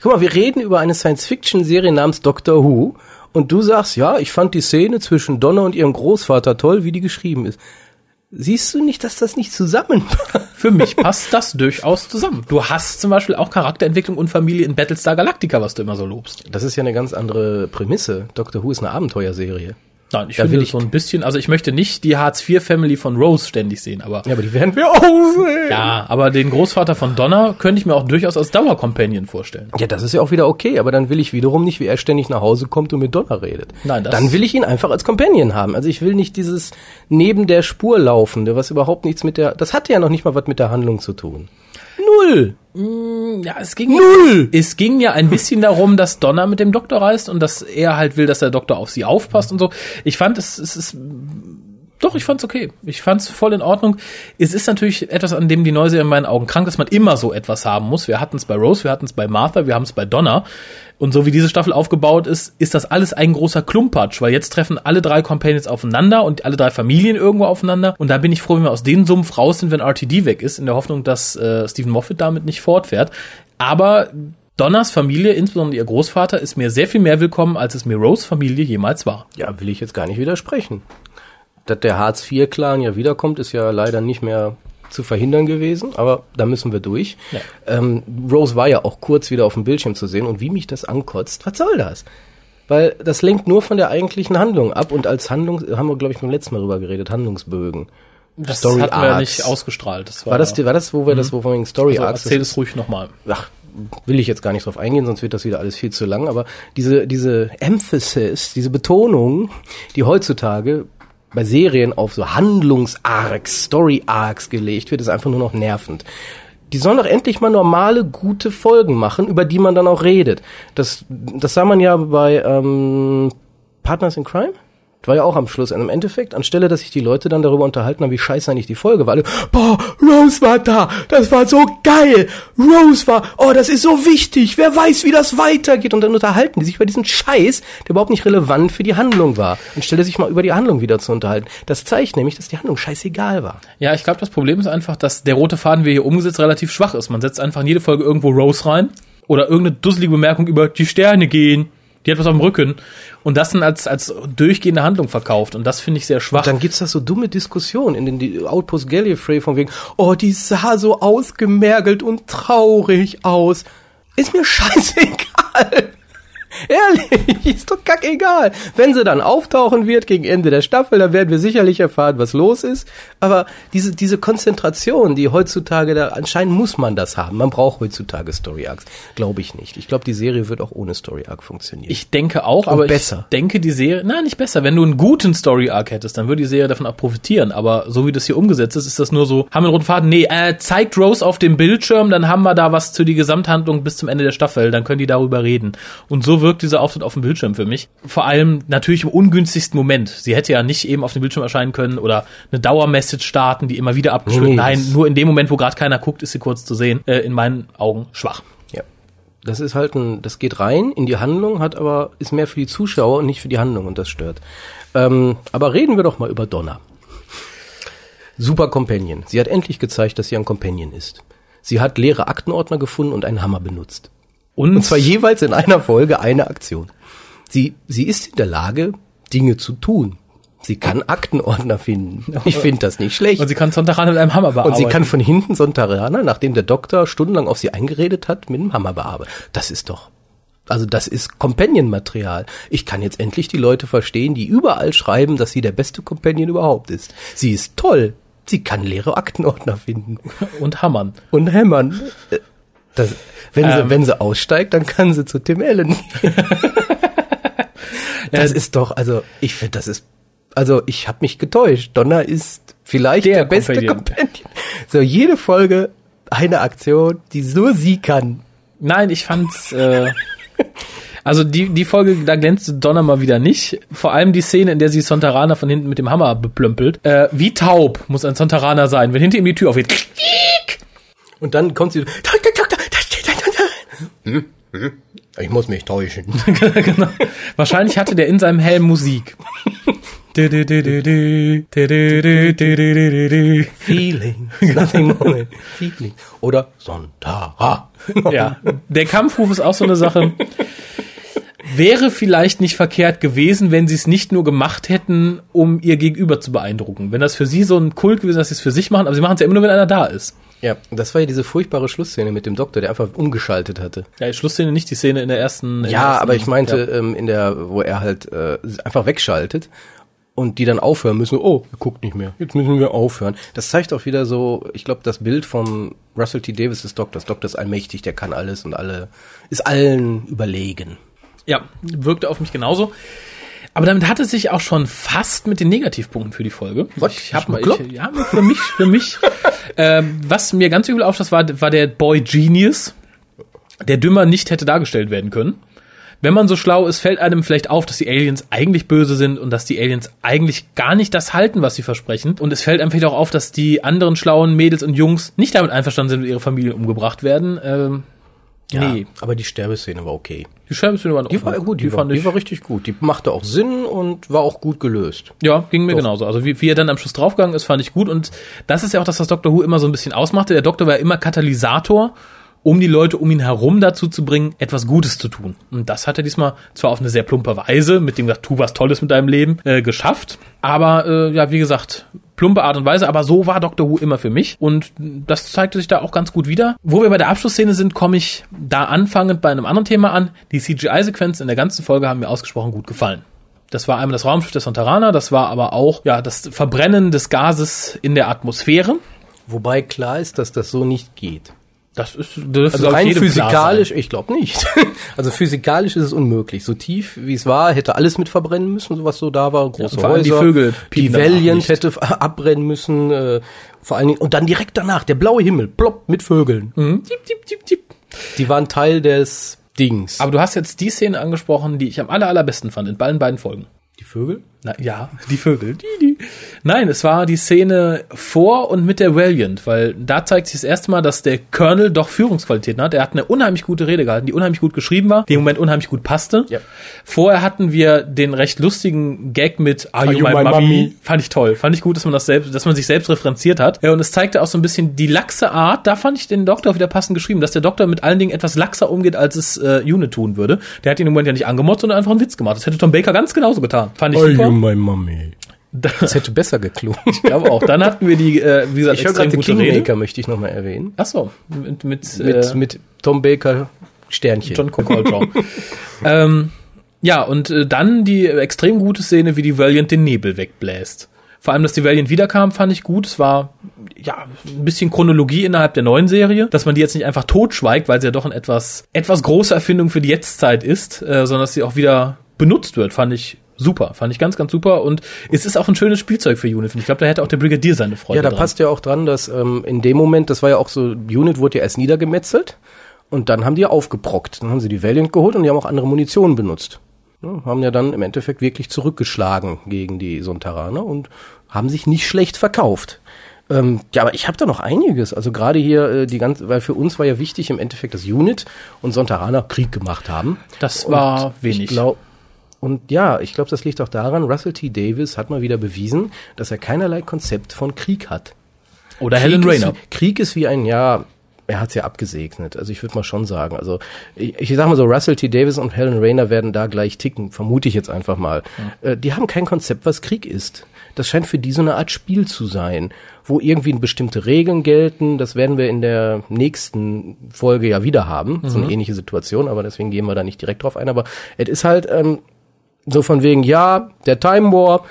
Guck mal, wir reden über eine Science-Fiction-Serie namens Doctor Who. Und du sagst, ja, ich fand die Szene zwischen Donna und ihrem Großvater toll, wie die geschrieben ist. Siehst du nicht, dass das nicht zusammenpasst? Für mich passt das durchaus zusammen. Du hast zum Beispiel auch Charakterentwicklung und Familie in Battlestar Galactica, was du immer so lobst. Das ist ja eine ganz andere Prämisse. Doctor Who ist eine Abenteuerserie. Nein, ich finde so ein bisschen, also ich möchte nicht die Hartz-IV-Family von Rose ständig sehen, aber... Ja, aber die werden wir auch sehen. Ja, aber den Großvater von Donna könnte ich mir auch durchaus als Dauer-Companion vorstellen. Ja, das ist ja auch wieder okay, aber dann will ich wiederum nicht, wie er ständig nach Hause kommt und mit Donna redet. Nein, dann will ich ihn einfach als Companion haben. Also ich will nicht dieses neben der Spur laufende, was überhaupt nichts mit der... Das hatte ja noch nicht mal was mit der Handlung zu tun. Null! Ja, es ging ja ein bisschen darum, dass Donna mit dem Doktor reist und dass er halt will, dass der Doktor auf sie aufpasst und so. Ich fand, ich fand's okay. Ich fand's voll in Ordnung. Es ist natürlich etwas, an dem die neue Serie in meinen Augen krank, dass man immer so etwas haben muss. Wir hatten's bei Rose, wir hatten's bei Martha, wir haben's bei Donna. Und so wie diese Staffel aufgebaut ist, ist das alles ein großer Klumpatsch, weil jetzt treffen alle drei Companions aufeinander und alle drei Familien irgendwo aufeinander. Und da bin ich froh, wenn wir aus dem Sumpf raus sind, wenn RTD weg ist, in der Hoffnung, dass Steven Moffat damit nicht fortfährt. Aber Donnas Familie, insbesondere ihr Großvater, ist mir sehr viel mehr willkommen, als es mir Rose Familie jemals war. Ja, will ich jetzt gar nicht widersprechen. Dass der Hartz-IV-Clan ja wiederkommt, ist ja leider nicht mehr zu verhindern gewesen, aber da müssen wir durch. Ja. Rose war ja auch kurz wieder auf dem Bildschirm zu sehen und wie mich das ankotzt, was soll das? Weil das lenkt nur von der eigentlichen Handlung ab und als Handlung, haben wir glaube ich beim letzten Mal drüber geredet, Handlungsbögen. Das Story hatten wir ja nicht ausgestrahlt. Das war das, wo wir Story Arcs... Erzähl es ruhig nochmal. Ach, will ich jetzt gar nicht drauf eingehen, sonst wird das wieder alles viel zu lang, aber diese Emphasis, diese Betonung, die heutzutage bei Serien auf so Handlungs-Arcs, Story-Arcs gelegt wird, ist einfach nur noch nervend. Die sollen doch endlich mal normale, gute Folgen machen, über die man dann auch redet. Das sah man ja bei Partners in Crime. Das war ja auch am Schluss. Und im Endeffekt, anstelle, dass sich die Leute dann darüber unterhalten haben, wie scheiße eigentlich die Folge war, alle, boah, Rose war da, das war so geil, Rose war, oh, das ist so wichtig, wer weiß, wie das weitergeht. Und dann unterhalten die sich über diesen Scheiß, der überhaupt nicht relevant für die Handlung war. Anstelle, sich mal über die Handlung wieder zu unterhalten. Das zeigt nämlich, dass die Handlung scheißegal war. Ja, ich glaube, das Problem ist einfach, dass der rote Faden, wie hier umgesetzt, relativ schwach ist. Man setzt einfach in jede Folge irgendwo Rose rein oder irgendeine dusselige Bemerkung über die Sterne gehen. Die hat was auf dem Rücken und das dann als durchgehende Handlung verkauft und das finde ich sehr schwach. Und dann gibt's da so dumme Diskussionen in den Outpost Gallifrey von wegen, oh, die sah so ausgemergelt und traurig aus. Ist mir scheißegal. Ehrlich, ist doch kackegal. Wenn sie dann auftauchen wird gegen Ende der Staffel, dann werden wir sicherlich erfahren, was los ist. Aber diese Konzentration, die heutzutage da, anscheinend muss man das haben. Man braucht heutzutage Story Arcs. Glaube ich nicht. Ich glaube, die Serie wird auch ohne Story Arc funktionieren. Ich denke auch, aber besser. Ich denke, die Serie, nein, nicht besser. Wenn du einen guten Story Arc hättest, dann würde die Serie davon auch profitieren. Aber so wie das hier umgesetzt ist, ist das nur so, haben wir einen roten Faden? Nee, zeigt Rose auf dem Bildschirm, dann haben wir da was zu die Gesamthandlung bis zum Ende der Staffel. Dann können die darüber reden. Und so wirkt dieser Auftritt auf dem Bildschirm für mich. Vor allem natürlich im ungünstigsten Moment. Sie hätte ja nicht eben auf dem Bildschirm erscheinen können oder eine Dauermessage starten, die immer wieder abgespielt. Nee, nein, nur in dem Moment, wo gerade keiner guckt, ist sie kurz zu sehen. In meinen Augen schwach. Ja. Das ist halt das geht rein in die Handlung, ist mehr für die Zuschauer und nicht für die Handlung und das stört. Aber reden wir doch mal über Donna. Super Companion. Sie hat endlich gezeigt, dass sie ein Companion ist. Sie hat leere Aktenordner gefunden und einen Hammer benutzt. Und zwar jeweils in einer Folge eine Aktion. Sie ist in der Lage, Dinge zu tun. Sie kann Aktenordner finden. Ich finde das nicht schlecht. Und sie kann Sontaraner mit einem Hammer bearbeiten. Und sie kann von hinten Sontaraner, nachdem der Doktor stundenlang auf sie eingeredet hat, mit einem Hammer bearbeiten. Das ist doch Also das ist Companion-Material. Ich kann jetzt endlich die Leute verstehen, die überall schreiben, dass sie der beste Companion überhaupt ist. Sie ist toll. Sie kann leere Aktenordner finden. Und hammern. Und hämmern. Das, wenn sie aussteigt, dann kann sie zu Tim Allen gehen. Das ist doch, also ich finde, das ist, also ich habe mich getäuscht. Donna ist vielleicht der beste Companion. So, jede Folge eine Aktion, die nur sie kann. Nein, ich fand's, also die Folge, da glänzte Donna mal wieder nicht. Vor allem die Szene, in der sie Sontaraner von hinten mit dem Hammer beplümpelt. Wie taub muss ein Sontaraner sein, wenn hinter ihm die Tür aufgeht. Und dann kommt sie so, ich muss mich täuschen. Genau. Wahrscheinlich hatte der in seinem Helm Musik. Feeling, nothing more. Feeling. Oder Sontara. Ja, der Kampfruf ist auch so eine Sache. Wäre vielleicht nicht verkehrt gewesen, wenn sie es nicht nur gemacht hätten, um ihr Gegenüber zu beeindrucken. Wenn das für sie so ein Kult gewesen ist, dass sie es für sich machen, aber sie machen es ja immer nur, wenn einer da ist. Ja, das war ja diese furchtbare Schlussszene mit dem Doktor, der einfach umgeschaltet hatte. Ja, die Schlussszene nicht, die Szene in der ersten... aber ich meinte, ja. Wo er halt einfach wegschaltet und die dann aufhören müssen. Oh, er guckt nicht mehr, jetzt müssen wir aufhören. Das zeigt auch wieder so, ich glaube, das Bild von Russell T. Davies des Doktors. Doktor ist allmächtig, der kann alles und ist allen überlegen. Ja, wirkte auf mich genauso. Aber damit hatte es sich auch schon fast mit den Negativpunkten für die Folge. Für mich. Was mir ganz übel aufschoss, war der Boy Genius, der dümmer nicht hätte dargestellt werden können. Wenn man so schlau ist, fällt einem vielleicht auf, dass die Aliens eigentlich böse sind und dass die Aliens eigentlich gar nicht das halten, was sie versprechen. Und es fällt einem vielleicht auch auf, dass die anderen schlauen Mädels und Jungs nicht damit einverstanden sind und ihre Familien umgebracht werden. Ja, nee. Aber die Sterbeszene war okay. Die Sterbeszene war offen. Die war richtig gut. Die machte auch Sinn und war auch gut gelöst. Ja, ging mir genauso. Also wie er dann am Schluss draufgegangen ist, fand ich gut. Und das ist ja auch das, was Doctor Who immer so ein bisschen ausmachte. Der Doktor war ja immer Katalysator, um die Leute um ihn herum dazu zu bringen, etwas Gutes zu tun. Und das hat er diesmal zwar auf eine sehr plumpe Weise, mit dem gesagt, tu was Tolles mit deinem Leben, geschafft. Aber ja, wie gesagt, plumpe Art und Weise, aber so war Doctor Who immer für mich. Und das zeigte sich da auch ganz gut wieder. Wo wir bei der Abschlussszene sind, komme ich da anfangend bei einem anderen Thema an. Die CGI-Sequenzen in der ganzen Folge haben mir ausgesprochen gut gefallen. Das war einmal das Raumschiff der Sontaraner, das war aber auch ja das Verbrennen des Gases in der Atmosphäre. Wobei klar ist, dass das so nicht geht. Das ist rein physikalisch, ich glaube nicht. Also physikalisch ist es unmöglich. So tief, wie es war, hätte alles mit verbrennen müssen, sowas so da war. Große Häuser, die Vögel, die Valiant hätte abbrennen müssen. Vor allen Dingen, und dann direkt danach, der blaue Himmel, plopp, mit Vögeln. Mhm. Tipp, tipp, tipp, tipp. Die waren Teil des Dings. Aber du hast jetzt die Szene angesprochen, die ich am allerbesten fand, in beiden Folgen. Die Vögel? Die Vögel. Nein, es war die Szene vor und mit der Valiant, weil da zeigt sich das erste Mal, dass der Colonel doch Führungsqualitäten hat. Er hat eine unheimlich gute Rede gehalten, die unheimlich gut geschrieben war, die im Moment unheimlich gut passte. Ja. Vorher hatten wir den recht lustigen Gag mit Are you my Mummy? Fand ich toll. Fand ich gut, dass man sich selbst referenziert hat. Ja, und es zeigte auch so ein bisschen die laxe Art, da fand ich den Doktor wieder passend geschrieben, dass der Doktor mit allen Dingen etwas laxer umgeht, als es Unit tun würde. Der hat ihn im Moment ja nicht angemotzt, sondern einfach einen Witz gemacht. Das hätte Tom Baker ganz genauso getan. Fand ich super. My Mummy. Das hätte besser geklungen. Ich glaube auch. Dann hatten wir die, wie gesagt, extrem gute Rede. Kingmaker möchte ich nochmal erwähnen. Ach so. Mit Tom Baker Sternchen. John Cockaldron. Ja, und dann die extrem gute Szene, wie die Valiant den Nebel wegbläst. Vor allem, dass die Valiant wiederkam, fand ich gut. Es war ja ein bisschen Chronologie innerhalb der neuen Serie, dass man die jetzt nicht einfach totschweigt, weil sie ja doch eine etwas große Erfindung für die Jetztzeit ist, sondern dass sie auch wieder benutzt wird, fand ich super, fand ich ganz, ganz super und es ist auch ein schönes Spielzeug für Unit. Ich glaube, da hätte auch der Brigadier seine Freude dran. Ja, da passt ja auch dran, dass in dem Moment, das war ja auch so, Unit wurde ja erst niedergemetzelt und dann haben die aufgeprockt. Dann haben sie die Valiant geholt und die haben auch andere Munition benutzt. Ja, haben ja dann im Endeffekt wirklich zurückgeschlagen gegen die Sontaraner und haben sich nicht schlecht verkauft. Ja, aber ich habe da noch einiges. Also gerade hier weil für uns war ja wichtig im Endeffekt, dass Unit und Sontaraner Krieg gemacht haben. Das war wenig. Und ja, ich glaube, das liegt auch daran, Russell T. Davies hat mal wieder bewiesen, dass er keinerlei Konzept von Krieg hat. Oder Helen Rayner. Krieg ist wie ein, ja, er hat's ja abgesegnet. Also ich würde mal schon sagen, also ich sag mal so, Russell T Davies und Helen Rayner werden da gleich ticken, vermute ich jetzt einfach mal. Ja. Die haben kein Konzept, was Krieg ist. Das scheint für die so eine Art Spiel zu sein, wo irgendwie bestimmte Regeln gelten. Das werden wir in der nächsten Folge ja wieder haben. Mhm. So eine ähnliche Situation, aber deswegen gehen wir da nicht direkt drauf ein. Aber es ist halt so von wegen, ja, der Time War,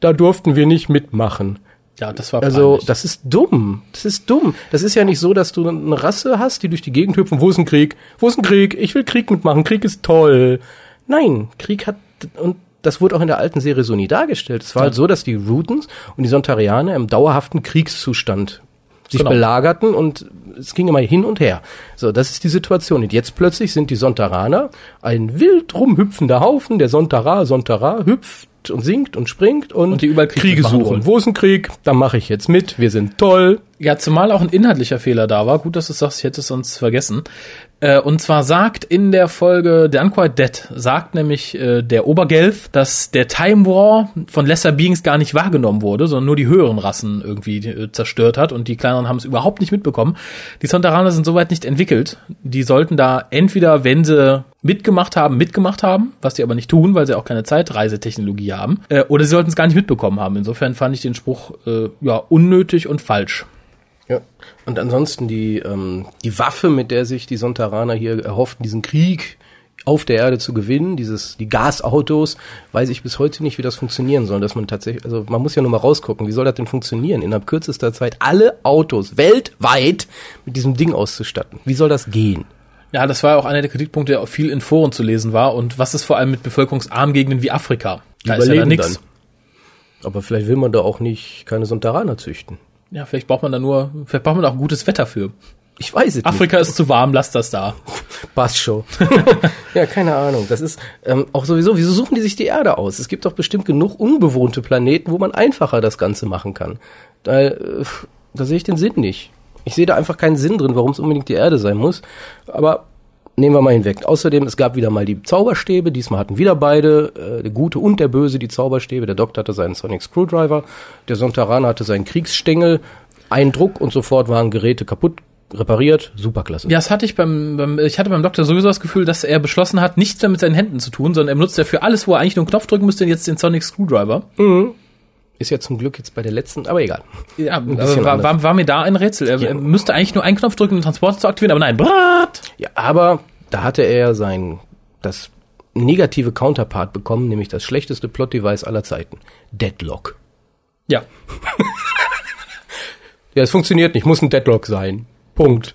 da durften wir nicht mitmachen. Ja, das war peinlich. Also, das ist dumm. Das ist dumm. Das ist ja nicht so, dass du eine Rasse hast, die durch die Gegend hüpfen. Wo ist ein Krieg? Wo ist ein Krieg? Ich will Krieg mitmachen. Krieg ist toll. Nein, Krieg hat... und das wurde auch in der alten Serie so nie dargestellt. Es war halt so, dass die Rutens und die Sontarianer im dauerhaften Kriegszustand sich belagerten und es ging immer hin und her. So, das ist die Situation. Und jetzt plötzlich sind die Sontaraner ein wild rumhüpfender Haufen. Der Sontara hüpft und singt und springt und die überall Kriege suchen. Wo ist ein Krieg? Da mache ich jetzt mit. Wir sind toll. Ja, zumal auch ein inhaltlicher Fehler da war. Gut, dass du sagst, ich hätte es sonst vergessen. Und zwar sagt in der Folge The Unquite Dead, sagt nämlich der Obergelf, dass der Time War von Lesser Beings gar nicht wahrgenommen wurde, sondern nur die höheren Rassen irgendwie zerstört hat und die kleineren haben es überhaupt nicht mitbekommen. Die Sontaraner sind soweit nicht entwickelt. Die sollten da entweder, wenn sie mitgemacht haben, was die aber nicht tun, weil sie auch keine Zeitreisetechnologie haben, oder sie sollten es gar nicht mitbekommen haben. Insofern fand ich den Spruch unnötig und falsch. Ja, und ansonsten die Waffe, mit der sich die Sontaraner hier erhofften, diesen Krieg auf der Erde zu gewinnen, die Gasautos, weiß ich bis heute nicht, wie das funktionieren soll, dass man tatsächlich, also man muss ja nur mal rausgucken, wie soll das denn funktionieren, innerhalb kürzester Zeit alle Autos weltweit mit diesem Ding auszustatten. Wie soll das gehen? Ja, das war auch einer der Kritikpunkte, der auch viel in Foren zu lesen war. Und was ist vor allem mit bevölkerungsarmen Gegenden wie Afrika? Da ist ja da nix. Aber vielleicht will man da auch nicht keine Sontaraner züchten. Ja, vielleicht braucht man auch gutes Wetter für. Ich weiß es nicht. Afrika ist zu warm, lass das da. Bastshow. Ja, keine Ahnung. Das ist auch sowieso, wieso suchen die sich die Erde aus? Es gibt doch bestimmt genug unbewohnte Planeten, wo man einfacher das Ganze machen kann. Da sehe ich den Sinn nicht. Ich sehe da einfach keinen Sinn drin, warum es unbedingt die Erde sein muss. Aber nehmen wir mal hinweg. Außerdem, es gab wieder mal die Zauberstäbe. Diesmal hatten wieder beide, der Gute und der Böse, die Zauberstäbe. Der Doktor hatte seinen Sonic Screwdriver. Der Sontaraner hatte seinen Kriegsstängel. Ein Druck und sofort waren Geräte kaputt repariert. Superklasse. Ja, das hatte ich beim Doktor sowieso das Gefühl, dass er beschlossen hat, nichts mehr mit seinen Händen zu tun, sondern er benutzt ja für alles, wo er eigentlich nur einen Knopf drücken müsste, jetzt den Sonic Screwdriver. Mhm. Ist ja zum Glück jetzt bei der letzten, aber egal. Ja, war mir da ein Rätsel. Er müsste eigentlich nur einen Knopf drücken, um den Transporter zu aktivieren, aber nein. Braat! Ja, aber da hatte er das negative Counterpart bekommen, nämlich das schlechteste Plot-Device aller Zeiten. Deadlock. Ja. Ja, es funktioniert nicht, muss ein Deadlock sein. Punkt.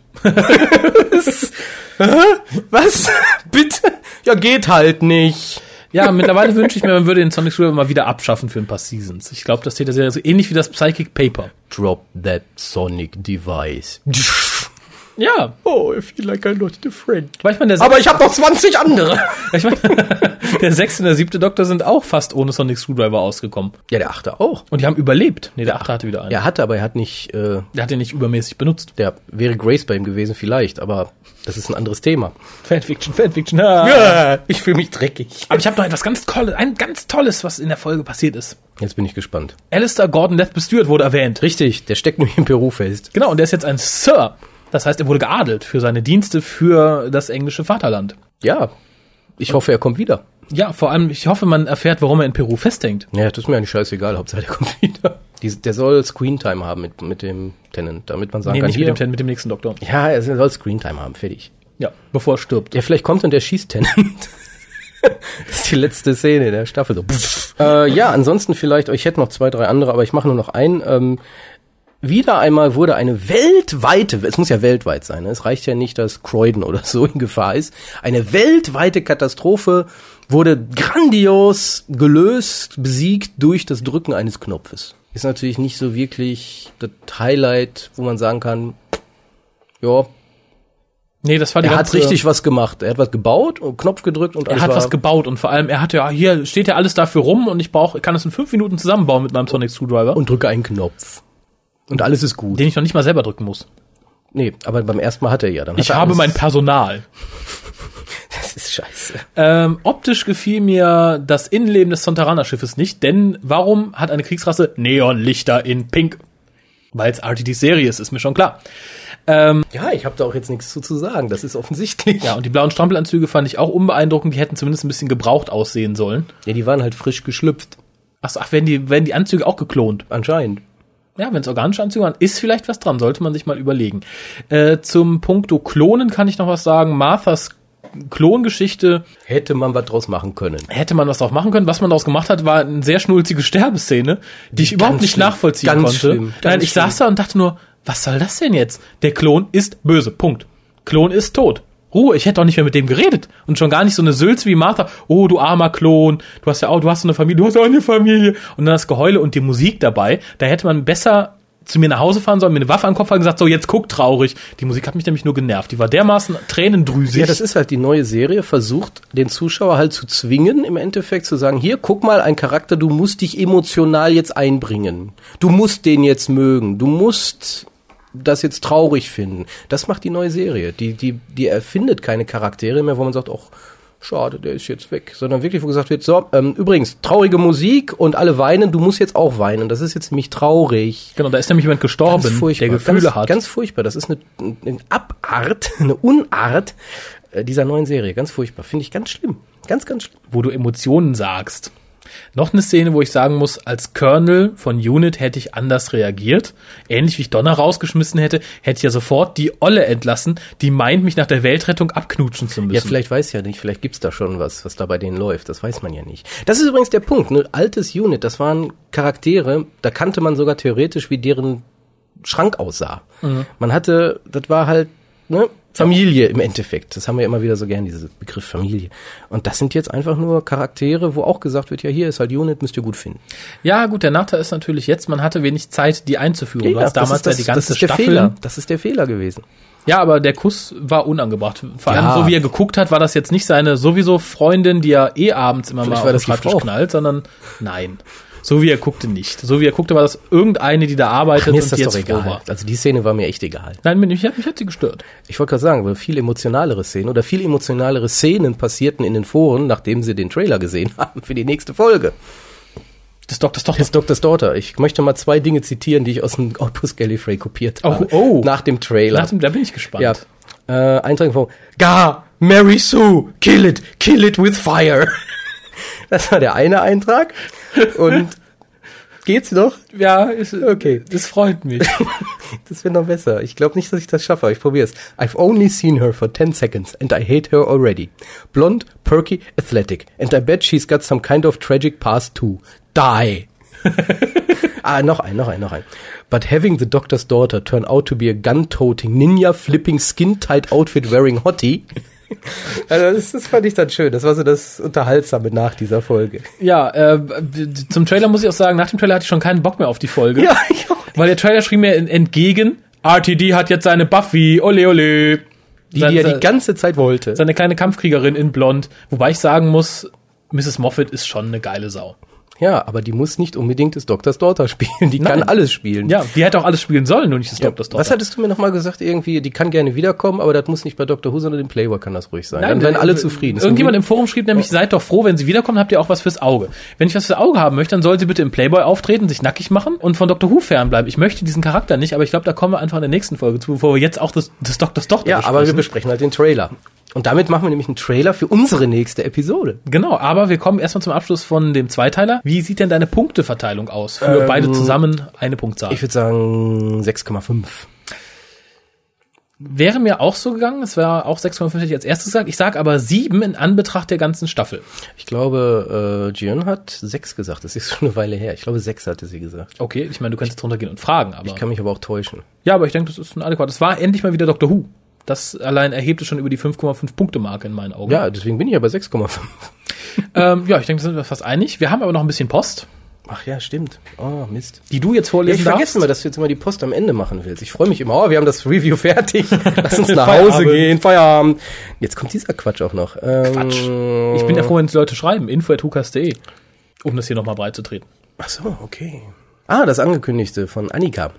Was? Bitte? Ja, geht halt nicht. Ja, mittlerweile wünsche ich mir, man würde den Sonic Screwdriver mal wieder abschaffen für ein paar Seasons. Ich glaube, das täte sehr so ähnlich wie das Psychic Paper. Drop that Sonic Device. Ja. Oh, I feel like I lost a friend. Aber ich habe noch 20 andere. Ich meine, der 6. und der 7. Doktor sind auch fast ohne Sonic Screwdriver ausgekommen. Ja, der 8. auch. Und die haben überlebt. Nee, der 8. hatte wieder einen. Er hatte, aber er hat nicht... Der hat ihn nicht übermäßig benutzt. Der wäre Grace bei ihm gewesen vielleicht, aber das ist ein anderes Thema. Fanfiction. Ja, ich fühle mich dreckig. Aber ich habe noch etwas ganz Tolles, was in der Folge passiert ist. Jetzt bin ich gespannt. Alistair Gordon Lethbridge Stewart wurde erwähnt. Richtig, der steckt nämlich in Peru fest. Genau, und der ist jetzt ein Sir. Das heißt, er wurde geadelt für seine Dienste für das englische Vaterland. Ja, ich hoffe, er kommt wieder. Ja, vor allem, ich hoffe, man erfährt, warum er in Peru festhängt. Ja, das ist mir eigentlich scheißegal, Hauptsache, er kommt wieder. Der soll Screentime haben mit dem Tenant, damit man sagen kann, mit dem Tenant, mit dem nächsten Doktor. Ja, er soll Screentime haben, fertig. Ja, bevor er stirbt. Ja, vielleicht kommt und der schießt Tenant. Das ist die letzte Szene der Staffel. So. Ja, ansonsten vielleicht, ich hätte noch 2, 3 andere, aber ich mache nur noch einen. Wieder einmal wurde eine weltweite, es muss ja weltweit sein, ne? Es reicht ja nicht, dass Croydon oder so in Gefahr ist, eine weltweite Katastrophe wurde grandios gelöst, besiegt durch das Drücken eines Knopfes. Ist natürlich nicht so wirklich das Highlight, wo man sagen kann, ja, nee, das war die ganze... Er hat richtig was gemacht. Er hat was gebaut und Knopf gedrückt und alles. Er hat was gebaut und vor allem, er hat ja, hier steht ja alles dafür rum und ich kann es in 5 Minuten zusammenbauen mit meinem Sonic Screwdriver. Und drücke einen Knopf. Und alles ist gut. Den ich noch nicht mal selber drücken muss. Nee, aber beim ersten Mal hat er ja dann. Ich habe mein Personal. Das ist scheiße. Optisch gefiel mir das Innenleben des Sontaraner-Schiffes nicht, denn warum hat eine Kriegsrasse Neonlichter in Pink? Weil es RTDs Serie ist mir schon klar. Ja, ich habe da auch jetzt nichts zu sagen, das ist offensichtlich. Ja, und die blauen Strampelanzüge fand ich auch unbeeindruckend, die hätten zumindest ein bisschen gebraucht aussehen sollen. Ja, die waren halt frisch geschlüpft. Achso, ach, werden die Anzüge auch geklont? Anscheinend. Ja, wenn es organische Anzüge waren, ist vielleicht was dran, sollte man sich mal überlegen. Zum Punkto Klonen kann ich noch was sagen. Marthas Klongeschichte. Hätte man was draus machen können. Hätte man was draus machen können. Was man daraus gemacht hat, war eine sehr schnulzige Sterbeszene, die ich überhaupt nicht nachvollziehen konnte. Schlimm, nein, ich saß da und dachte nur, was soll das denn jetzt? Der Klon ist böse. Punkt. Klon ist tot. Ruhe, ich hätte auch nicht mehr mit dem geredet. Und schon gar nicht so eine Sülze wie Martha. Oh, du armer Klon. Du hast so eine Familie. Du hast auch eine Familie. Und dann das Geheule und die Musik dabei. Da hätte man besser zu mir nach Hause fahren sollen, mir eine Waffe an den Kopf haben und gesagt, so, jetzt guck traurig. Die Musik hat mich nämlich nur genervt. Die war dermaßen tränendrüsig. Ja, das ist halt die neue Serie, versucht den Zuschauer halt zu zwingen, im Endeffekt zu sagen, hier, guck mal, ein Charakter, du musst dich emotional jetzt einbringen. Du musst den jetzt mögen. Du musst das jetzt traurig finden. Das macht die neue Serie. Die erfindet keine Charaktere mehr, wo man sagt, ach, schade, der ist jetzt weg, sondern wirklich, wo gesagt wird, so, übrigens, traurige Musik und alle weinen, du musst jetzt auch weinen, das ist jetzt nämlich traurig. Genau, da ist nämlich jemand gestorben, der Gefühle hat. Ganz furchtbar, das ist eine Abart, eine Unart dieser neuen Serie, ganz furchtbar, finde ich ganz schlimm, ganz, ganz schlimm. Wo du Emotionen sagst. Noch eine Szene, wo ich sagen muss, als Colonel von Unit hätte ich anders reagiert. Ähnlich wie ich Donna rausgeschmissen hätte, hätte ich ja sofort die Olle entlassen, die meint, mich nach der Weltrettung abknutschen zu müssen. Ja, vielleicht weiß ich ja nicht, vielleicht gibt's da schon was da bei denen läuft, das weiß man ja nicht. Das ist übrigens der Punkt, ne? Altes Unit, das waren Charaktere, da kannte man sogar theoretisch, wie deren Schrank aussah. Mhm. Man hatte, das war halt, ne? Familie im Endeffekt. Das haben wir immer wieder so gern, diesen Begriff Familie. Und das sind jetzt einfach nur Charaktere, wo auch gesagt wird, ja, hier ist halt Unit, müsst ihr gut finden. Ja, gut, der Nachteil ist natürlich jetzt, man hatte wenig Zeit, die einzuführen. Ja, du hast damals ja die ganze Staffel. Das ist der Fehler gewesen. Ja, aber der Kuss war unangebracht. Vor allem, so wie er geguckt hat, war das jetzt nicht seine sowieso Freundin, die ja eh abends immer mal auf den Schreibtisch knallt, sondern nein. So wie er guckte nicht. So wie er guckte, war das irgendeine, die da arbeitet. Ach, mir ist das doch egal. War. Also die Szene war mir echt egal. Nein, mich hat sie gestört. Ich wollte gerade sagen, weil viel emotionalere Szenen passierten in den Foren, nachdem sie den Trailer gesehen haben für die nächste Folge. Das Doctor's Daughter. Ich möchte mal zwei Dinge zitieren, die ich aus dem Outpost Gallifrey kopiert habe. Oh. Nach dem Trailer. Da bin ich gespannt. Ja. Eintrag von Gah, Mary Sue, kill it with fire. Das war der eine Eintrag. Und geht's noch? Ja, ist okay. Das freut mich. Das wird noch besser. Ich glaube nicht, dass ich das schaffe, aber ich probier's. I've only seen her for 10 seconds and I hate her already. Blond, perky, athletic. And I bet she's got some kind of tragic past too. Die! Noch ein. But having the Doctor's daughter turn out to be a gun-toting, ninja-flipping, skin-tight outfit-wearing hottie. Also das fand ich dann schön. Das war so das Unterhaltsame nach dieser Folge. Ja, zum Trailer muss ich auch sagen, nach dem Trailer hatte ich schon keinen Bock mehr auf die Folge. Ja, ich auch nicht. Weil der Trailer schrie mir entgegen, RTD hat jetzt seine Buffy, ole ole. Die er die ganze Zeit wollte. Seine kleine Kampfkriegerin in blond. Wobei ich sagen muss, Mrs. Moffat ist schon eine geile Sau. Ja, aber die muss nicht unbedingt das Doctor's Daughter spielen. Die kann alles spielen. Ja, die hätte auch alles spielen sollen, nur nicht das Doctor's Daughter. Was hattest du mir nochmal gesagt? Irgendwie, die kann gerne wiederkommen, aber das muss nicht bei Doctor Who, sondern im Playboy kann das ruhig sein. Nein, dann werden alle zufrieden. Irgendjemand im Forum schrieb nämlich, seid doch froh, wenn sie wiederkommen, habt ihr auch was fürs Auge. Wenn ich was fürs Auge haben möchte, dann soll sie bitte im Playboy auftreten, sich nackig machen und von Doctor Who fernbleiben. Ich möchte diesen Charakter nicht, aber ich glaube, da kommen wir einfach in der nächsten Folge zu, bevor wir jetzt auch das Doctor's Daughter besprechen. Ja, aber wir besprechen halt den Trailer. Und damit machen wir nämlich einen Trailer für unsere nächste Episode. Genau, aber wir kommen erstmal zum Abschluss von dem Zweiteiler. Wie sieht denn deine Punkteverteilung aus? Für beide zusammen eine Punktzahl. Ich würde sagen 6,5. Wäre mir auch so gegangen. Es war auch 6,5, hätte ich als erstes gesagt. Ich sage aber 7 in Anbetracht der ganzen Staffel. Ich glaube, Gian hat 6 gesagt. Das ist schon eine Weile her. Ich glaube, 6 hatte sie gesagt. Okay, ich meine, du kannst jetzt runtergehen und fragen. Aber ich kann mich aber auch täuschen. Ja, aber ich denke, das ist ein adäquat. Das war endlich mal wieder Doctor Who. Das allein erhebt es schon über die 5,5-Punkte-Marke in meinen Augen. Ja, deswegen bin ich ja bei 6,5. Ja, ich denke, da sind wir fast einig. Wir haben aber noch ein bisschen Post. Ach ja, stimmt. Oh, Mist. Die du jetzt vorlesen darfst. Ich vergesse mal, dass du jetzt immer die Post am Ende machen willst. Ich freue mich immer. Oh, wir haben das Review fertig. Lass uns nach Hause gehen. Feierabend. Jetzt kommt dieser Quatsch auch noch. Quatsch. Ich bin ja froh, wenn die Leute schreiben. info@hukas.de, um das hier nochmal breitzutreten. Ach so, okay. Ah, das Angekündigte von Annika.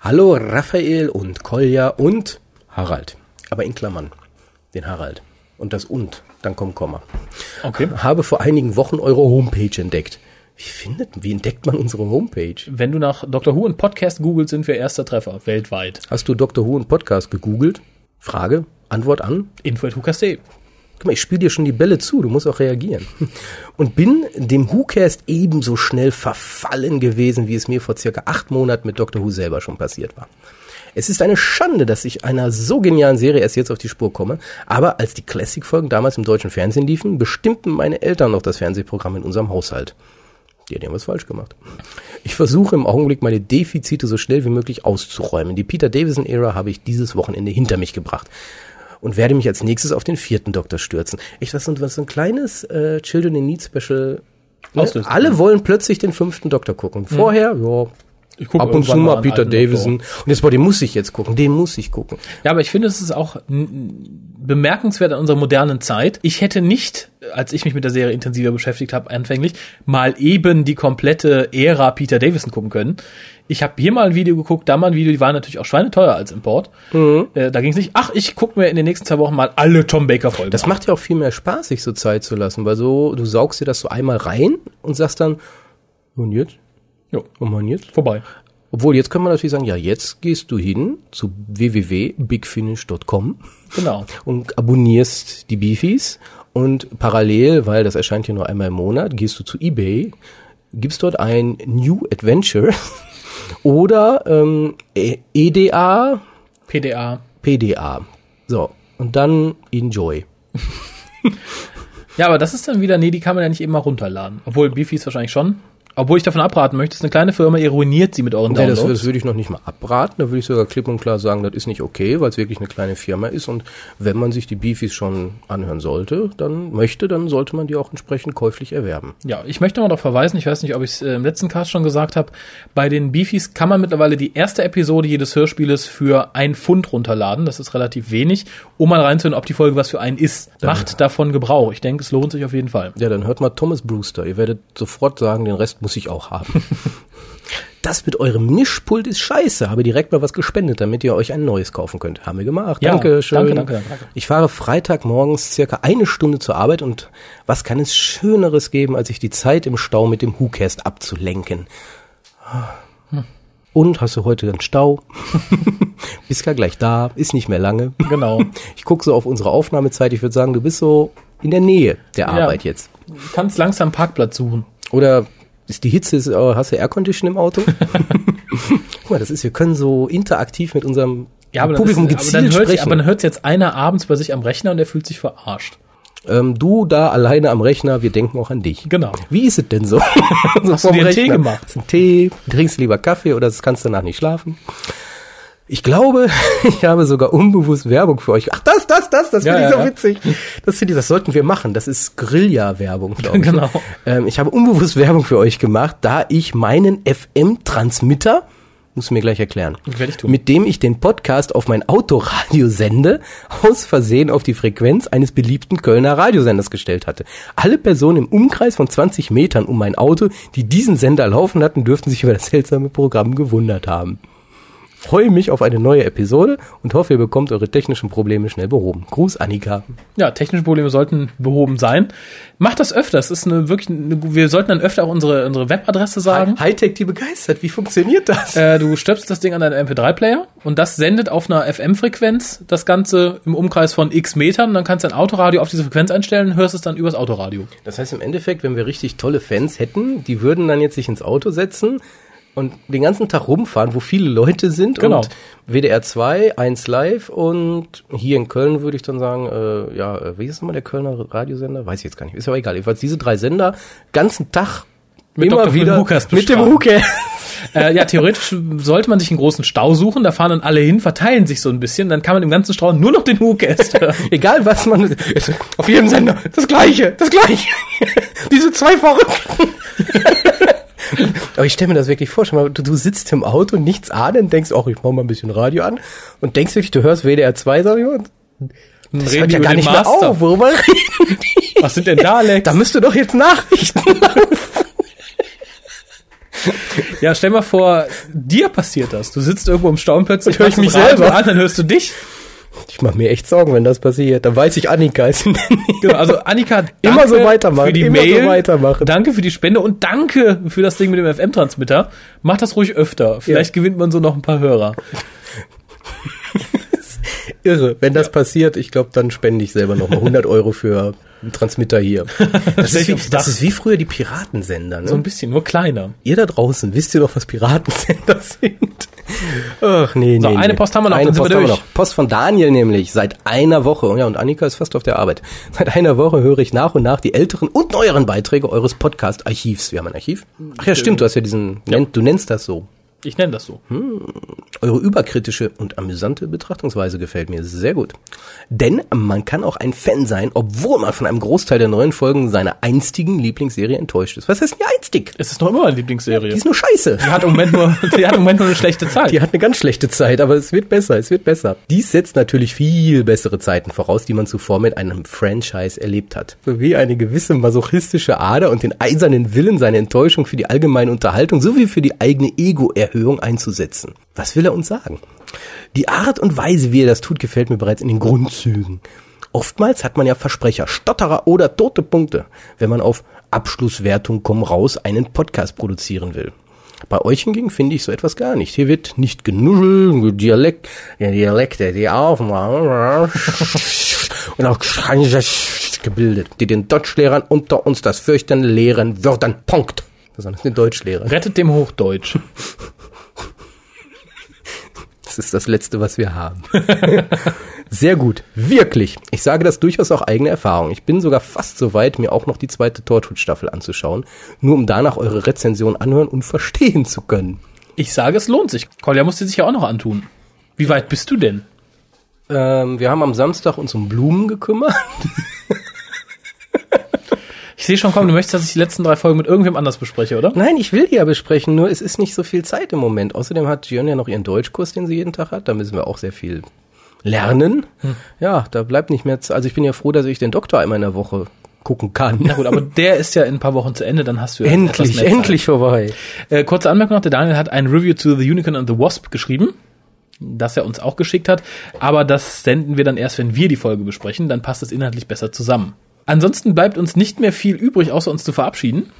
Hallo Raphael und Kolja und Harald, aber in Klammern, den Harald und das und, dann kommt Komma. Okay. Habe vor einigen Wochen eure Homepage entdeckt. Wie entdeckt man unsere Homepage? Wenn du nach Dr. Who und Podcast googelst, sind wir erster Treffer weltweit. Hast du Dr. Who und Podcast gegoogelt? Frage, Antwort an info@whocast.de. Guck mal, ich spiele dir schon die Bälle zu, du musst auch reagieren. Und bin dem WhoCast ebenso schnell verfallen gewesen, wie es mir vor circa 8 Monaten mit Dr. Who selber schon passiert war. Es ist eine Schande, dass ich einer so genialen Serie erst jetzt auf die Spur komme, aber als die Classic-Folgen damals im deutschen Fernsehen liefen, bestimmten meine Eltern noch das Fernsehprogramm in unserem Haushalt. Die haben was falsch gemacht. Ich versuche im Augenblick, meine Defizite so schnell wie möglich auszuräumen. Die Peter Davison-Ära habe ich dieses Wochenende hinter mich gebracht und werde mich als nächstes auf den 4. Doktor stürzen. Echt, was so ein kleines Children in Need Special. Ne? Alle wollen plötzlich den 5. Doktor gucken. Vorher, ja, ich guck ab und zu mal Peter Davison. Und jetzt, boah, den muss ich gucken. Ja, aber ich finde, es ist auch bemerkenswert an unserer modernen Zeit. Ich hätte nicht, als ich mich mit der Serie intensiver beschäftigt habe, anfänglich, mal eben die komplette Ära Peter Davison gucken können. Ich habe hier mal ein Video geguckt, da mal ein Video, die waren natürlich auch schweineteuer als Import. Mhm. Da ging es nicht, ich gucke mir in den nächsten 2 Wochen mal alle Tom Baker Folgen. Das macht ja auch viel mehr Spaß, sich so Zeit zu lassen, weil so, du saugst dir das so einmal rein und sagst dann, und jetzt? Jo, und man jetzt? Vorbei. Obwohl, jetzt kann man natürlich sagen, ja, jetzt gehst du hin zu www.bigfinish.com. Genau. Und abonnierst die Beefies. Und parallel, weil das erscheint hier nur einmal im Monat, gehst du zu eBay, gibst dort ein New Adventure oder EDA. PDA. So, und dann Enjoy. Ja, aber das ist dann wieder, die kann man ja nicht eben mal runterladen. Obwohl, Beefies wahrscheinlich schon. Obwohl ich davon abraten möchte, ist eine kleine Firma, ihr ruiniert sie mit euren Downloads. Nee, das würde ich noch nicht mal abraten. Da würde ich sogar klipp und klar sagen, das ist nicht okay, weil es wirklich eine kleine Firma ist. Und wenn man sich die Beefies schon anhören sollte, dann sollte man die auch entsprechend käuflich erwerben. Ja, ich möchte mal darauf verweisen, ich weiß nicht, ob ich es im letzten Cast schon gesagt habe, bei den Beefies kann man mittlerweile die erste Episode jedes Hörspieles für 1 Pfund runterladen. Das ist relativ wenig, um mal reinzuhören, ob die Folge was für einen ist. Macht davon Gebrauch. Ich denke, es lohnt sich auf jeden Fall. Ja, dann hört mal Thomas Brewster. Ihr werdet sofort sagen, den Rest muss ich auch haben. Das mit eurem Mischpult ist scheiße. Habe direkt mal was gespendet, damit ihr euch ein neues kaufen könnt. Haben wir gemacht. Ja, Dankeschön. Danke. Ich fahre freitagmorgens circa 1 Stunde zur Arbeit und was kann es Schöneres geben, als sich die Zeit im Stau mit dem WhoCast abzulenken? Und hast du heute einen Stau? Bist ja gleich da, ist nicht mehr lange. Genau. Ich gucke so auf unsere Aufnahmezeit. Ich würde sagen, du bist so in der Nähe der Arbeit jetzt. Du kannst langsam Parkplatz suchen. Oder die Hitze ist, hast du Aircondition im Auto? Guck mal, das ist, wir können so interaktiv mit unserem Publikum gezielt sprechen. Aber dann hört jetzt einer abends bei sich am Rechner und der fühlt sich verarscht. Du da alleine am Rechner, wir denken auch an dich. Genau. Wie ist es denn so? Hast du dir einen Tee gemacht? Einen Tee, trinkst lieber Kaffee oder kannst danach nicht schlafen? Ich glaube, ich habe sogar unbewusst Werbung für euch. Ach, das finde ich so witzig. Das sollten wir machen. Das ist Grilla-Werbung, glaube ich. Genau. Ich habe unbewusst Werbung für euch gemacht, da ich meinen FM-Transmitter, musst du mir gleich erklären, mit dem ich den Podcast auf mein Autoradio sende, aus Versehen auf die Frequenz eines beliebten Kölner Radiosenders gestellt hatte. Alle Personen im Umkreis von 20 Metern um mein Auto, die diesen Sender laufen hatten, dürften sich über das seltsame Programm gewundert haben. Freue mich auf eine neue Episode und hoffe, ihr bekommt eure technischen Probleme schnell behoben. Gruß, Annika. Ja, technische Probleme sollten behoben sein. Macht das öfter. Das ist wir sollten dann öfter auch unsere Webadresse sagen. Hightech, die begeistert. Wie funktioniert das? Du stöpst das Ding an deinen MP3-Player und das sendet auf einer FM-Frequenz das Ganze im Umkreis von x Metern. Dann kannst du dein Autoradio auf diese Frequenz einstellen und hörst es dann übers Autoradio. Das heißt im Endeffekt, wenn wir richtig tolle Fans hätten, die würden dann jetzt sich ins Auto setzen und den ganzen Tag rumfahren, wo viele Leute sind. Genau. Und WDR 2, 1 Live und hier in Köln würde ich dann sagen, wie ist nochmal der Kölner Radiosender? Weiß ich jetzt gar nicht, ist ja egal. Jedenfalls diese 3 Sender, ganzen Tag mit immer Dr. wieder mit dem WhoCast. Theoretisch sollte man sich einen großen Stau suchen, da fahren dann alle hin, verteilen sich so ein bisschen, dann kann man im ganzen Stau nur noch den WhoCast hören. Egal was man, auf jedem Sender, das Gleiche. Diese 2 Verrückten. Aber ich stelle mir das wirklich vor, schau mal, du sitzt im Auto, nichts ahnen, denkst, ich mache mal ein bisschen Radio an und denkst wirklich, du hörst WDR 2, sag ich mal, das hört ja gar nicht mehr auf, worüber reden die? Was sind denn da, Alex? Da müsst du doch jetzt Nachrichten laufen. Ja, stell mal vor, dir passiert das, du sitzt irgendwo im Stau und plötzlich hörst du mich selber an, dann hörst du dich. Ich mache mir echt Sorgen, wenn das passiert. Dann weiß ich, Annika ist in der Nähe. Genau, also Annika, danke immer so weitermachen, für die Mail, so weitermachen. Danke für die Spende und danke für das Ding mit dem FM-Transmitter. Mach das ruhig öfter. Vielleicht gewinnt man so noch ein paar Hörer. Irre. Wenn das passiert, ich glaube, dann spende ich selber nochmal 100 Euro für einen Transmitter hier. Das ist wie früher die Piratensender. Ne? So ein bisschen, nur kleiner. Ihr da draußen, wisst ihr doch, was Piratensender sind? Ach nee, so, eine Post haben wir noch, eine Post haben wir noch. Post von Daniel nämlich, seit einer Woche. Ja, und Annika ist fast auf der Arbeit. Seit einer Woche höre ich nach und nach die älteren und neueren Beiträge eures Podcast-Archivs. Wir haben ein Archiv. Ach ja, stimmt, du hast ja diesen, du nennst das so. Ich nenne das so. Eure überkritische und amüsante Betrachtungsweise gefällt mir sehr gut. Denn man kann auch ein Fan sein, obwohl man von einem Großteil der neuen Folgen seiner einstigen Lieblingsserie enttäuscht ist. Was heißt denn einstig? Es ist noch immer eine Lieblingsserie. Die ist nur scheiße. Die hat im Moment nur eine schlechte Zeit. Die hat eine ganz schlechte Zeit, aber es wird besser, es wird besser. Dies setzt natürlich viel bessere Zeiten voraus, die man zuvor mit einem Franchise erlebt hat. Sowie eine gewisse masochistische Ader und den eisernen Willen, seine Enttäuschung für die allgemeine Unterhaltung sowie für die eigene Ego-Erhöhung einzusetzen. Was will er uns sagen? Die Art und Weise, wie er das tut, gefällt mir bereits in den Grundzügen. Oftmals hat man ja Versprecher, Stotterer oder tote Punkte, wenn man auf Abschlusswertung komm raus einen Podcast produzieren will. Bei euch hingegen finde ich so etwas gar nicht. Hier wird nicht genuschelt, Dialekte, die Aufnahmen und auch gebildet, die den Deutschlehrern unter uns das Fürchten lehren würden. Punkt. Besonders den Deutschlehrern. Rettet dem Hochdeutsch. Das ist das Letzte, was wir haben. Sehr gut. Wirklich. Ich sage das durchaus auch eigene Erfahrung. Ich bin sogar fast so weit, mir auch noch die zweite Torchwood-Staffel anzuschauen, nur um danach eure Rezension anhören und verstehen zu können. Ich sage, es lohnt sich. Kolja musste sich ja auch noch antun. Wie weit bist du denn? Wir haben am Samstag uns um Blumen gekümmert. Ich sehe schon, komm, du möchtest, dass ich die letzten 3 Folgen mit irgendwem anders bespreche, oder? Nein, ich will die ja besprechen, nur es ist nicht so viel Zeit im Moment. Außerdem hat Jörn ja noch ihren Deutschkurs, den sie jeden Tag hat. Da müssen wir auch sehr viel lernen. Ja, da bleibt nicht mehr Zeit. Also ich bin ja froh, dass ich den Doktor einmal in der Woche gucken kann. Na gut, aber der ist ja in ein paar Wochen zu Ende, dann hast du ja endlich vorbei. Kurze Anmerkung noch, der Daniel hat ein Review zu The Unicorn and the Wasp geschrieben, das er uns auch geschickt hat. Aber das senden wir dann erst, wenn wir die Folge besprechen. Dann passt es inhaltlich besser zusammen. Ansonsten bleibt uns nicht mehr viel übrig, außer uns zu verabschieden.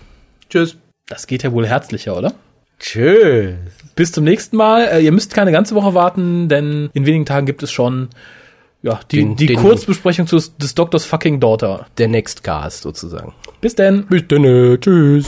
Tschüss. Das geht ja wohl herzlicher, oder? Tschüss. Bis zum nächsten Mal. Ihr müsst keine ganze Woche warten, denn in wenigen Tagen gibt es schon die Kurzbesprechung des Doctors fucking Daughter. Der Nextcast sozusagen. Bis denn. Tschüss.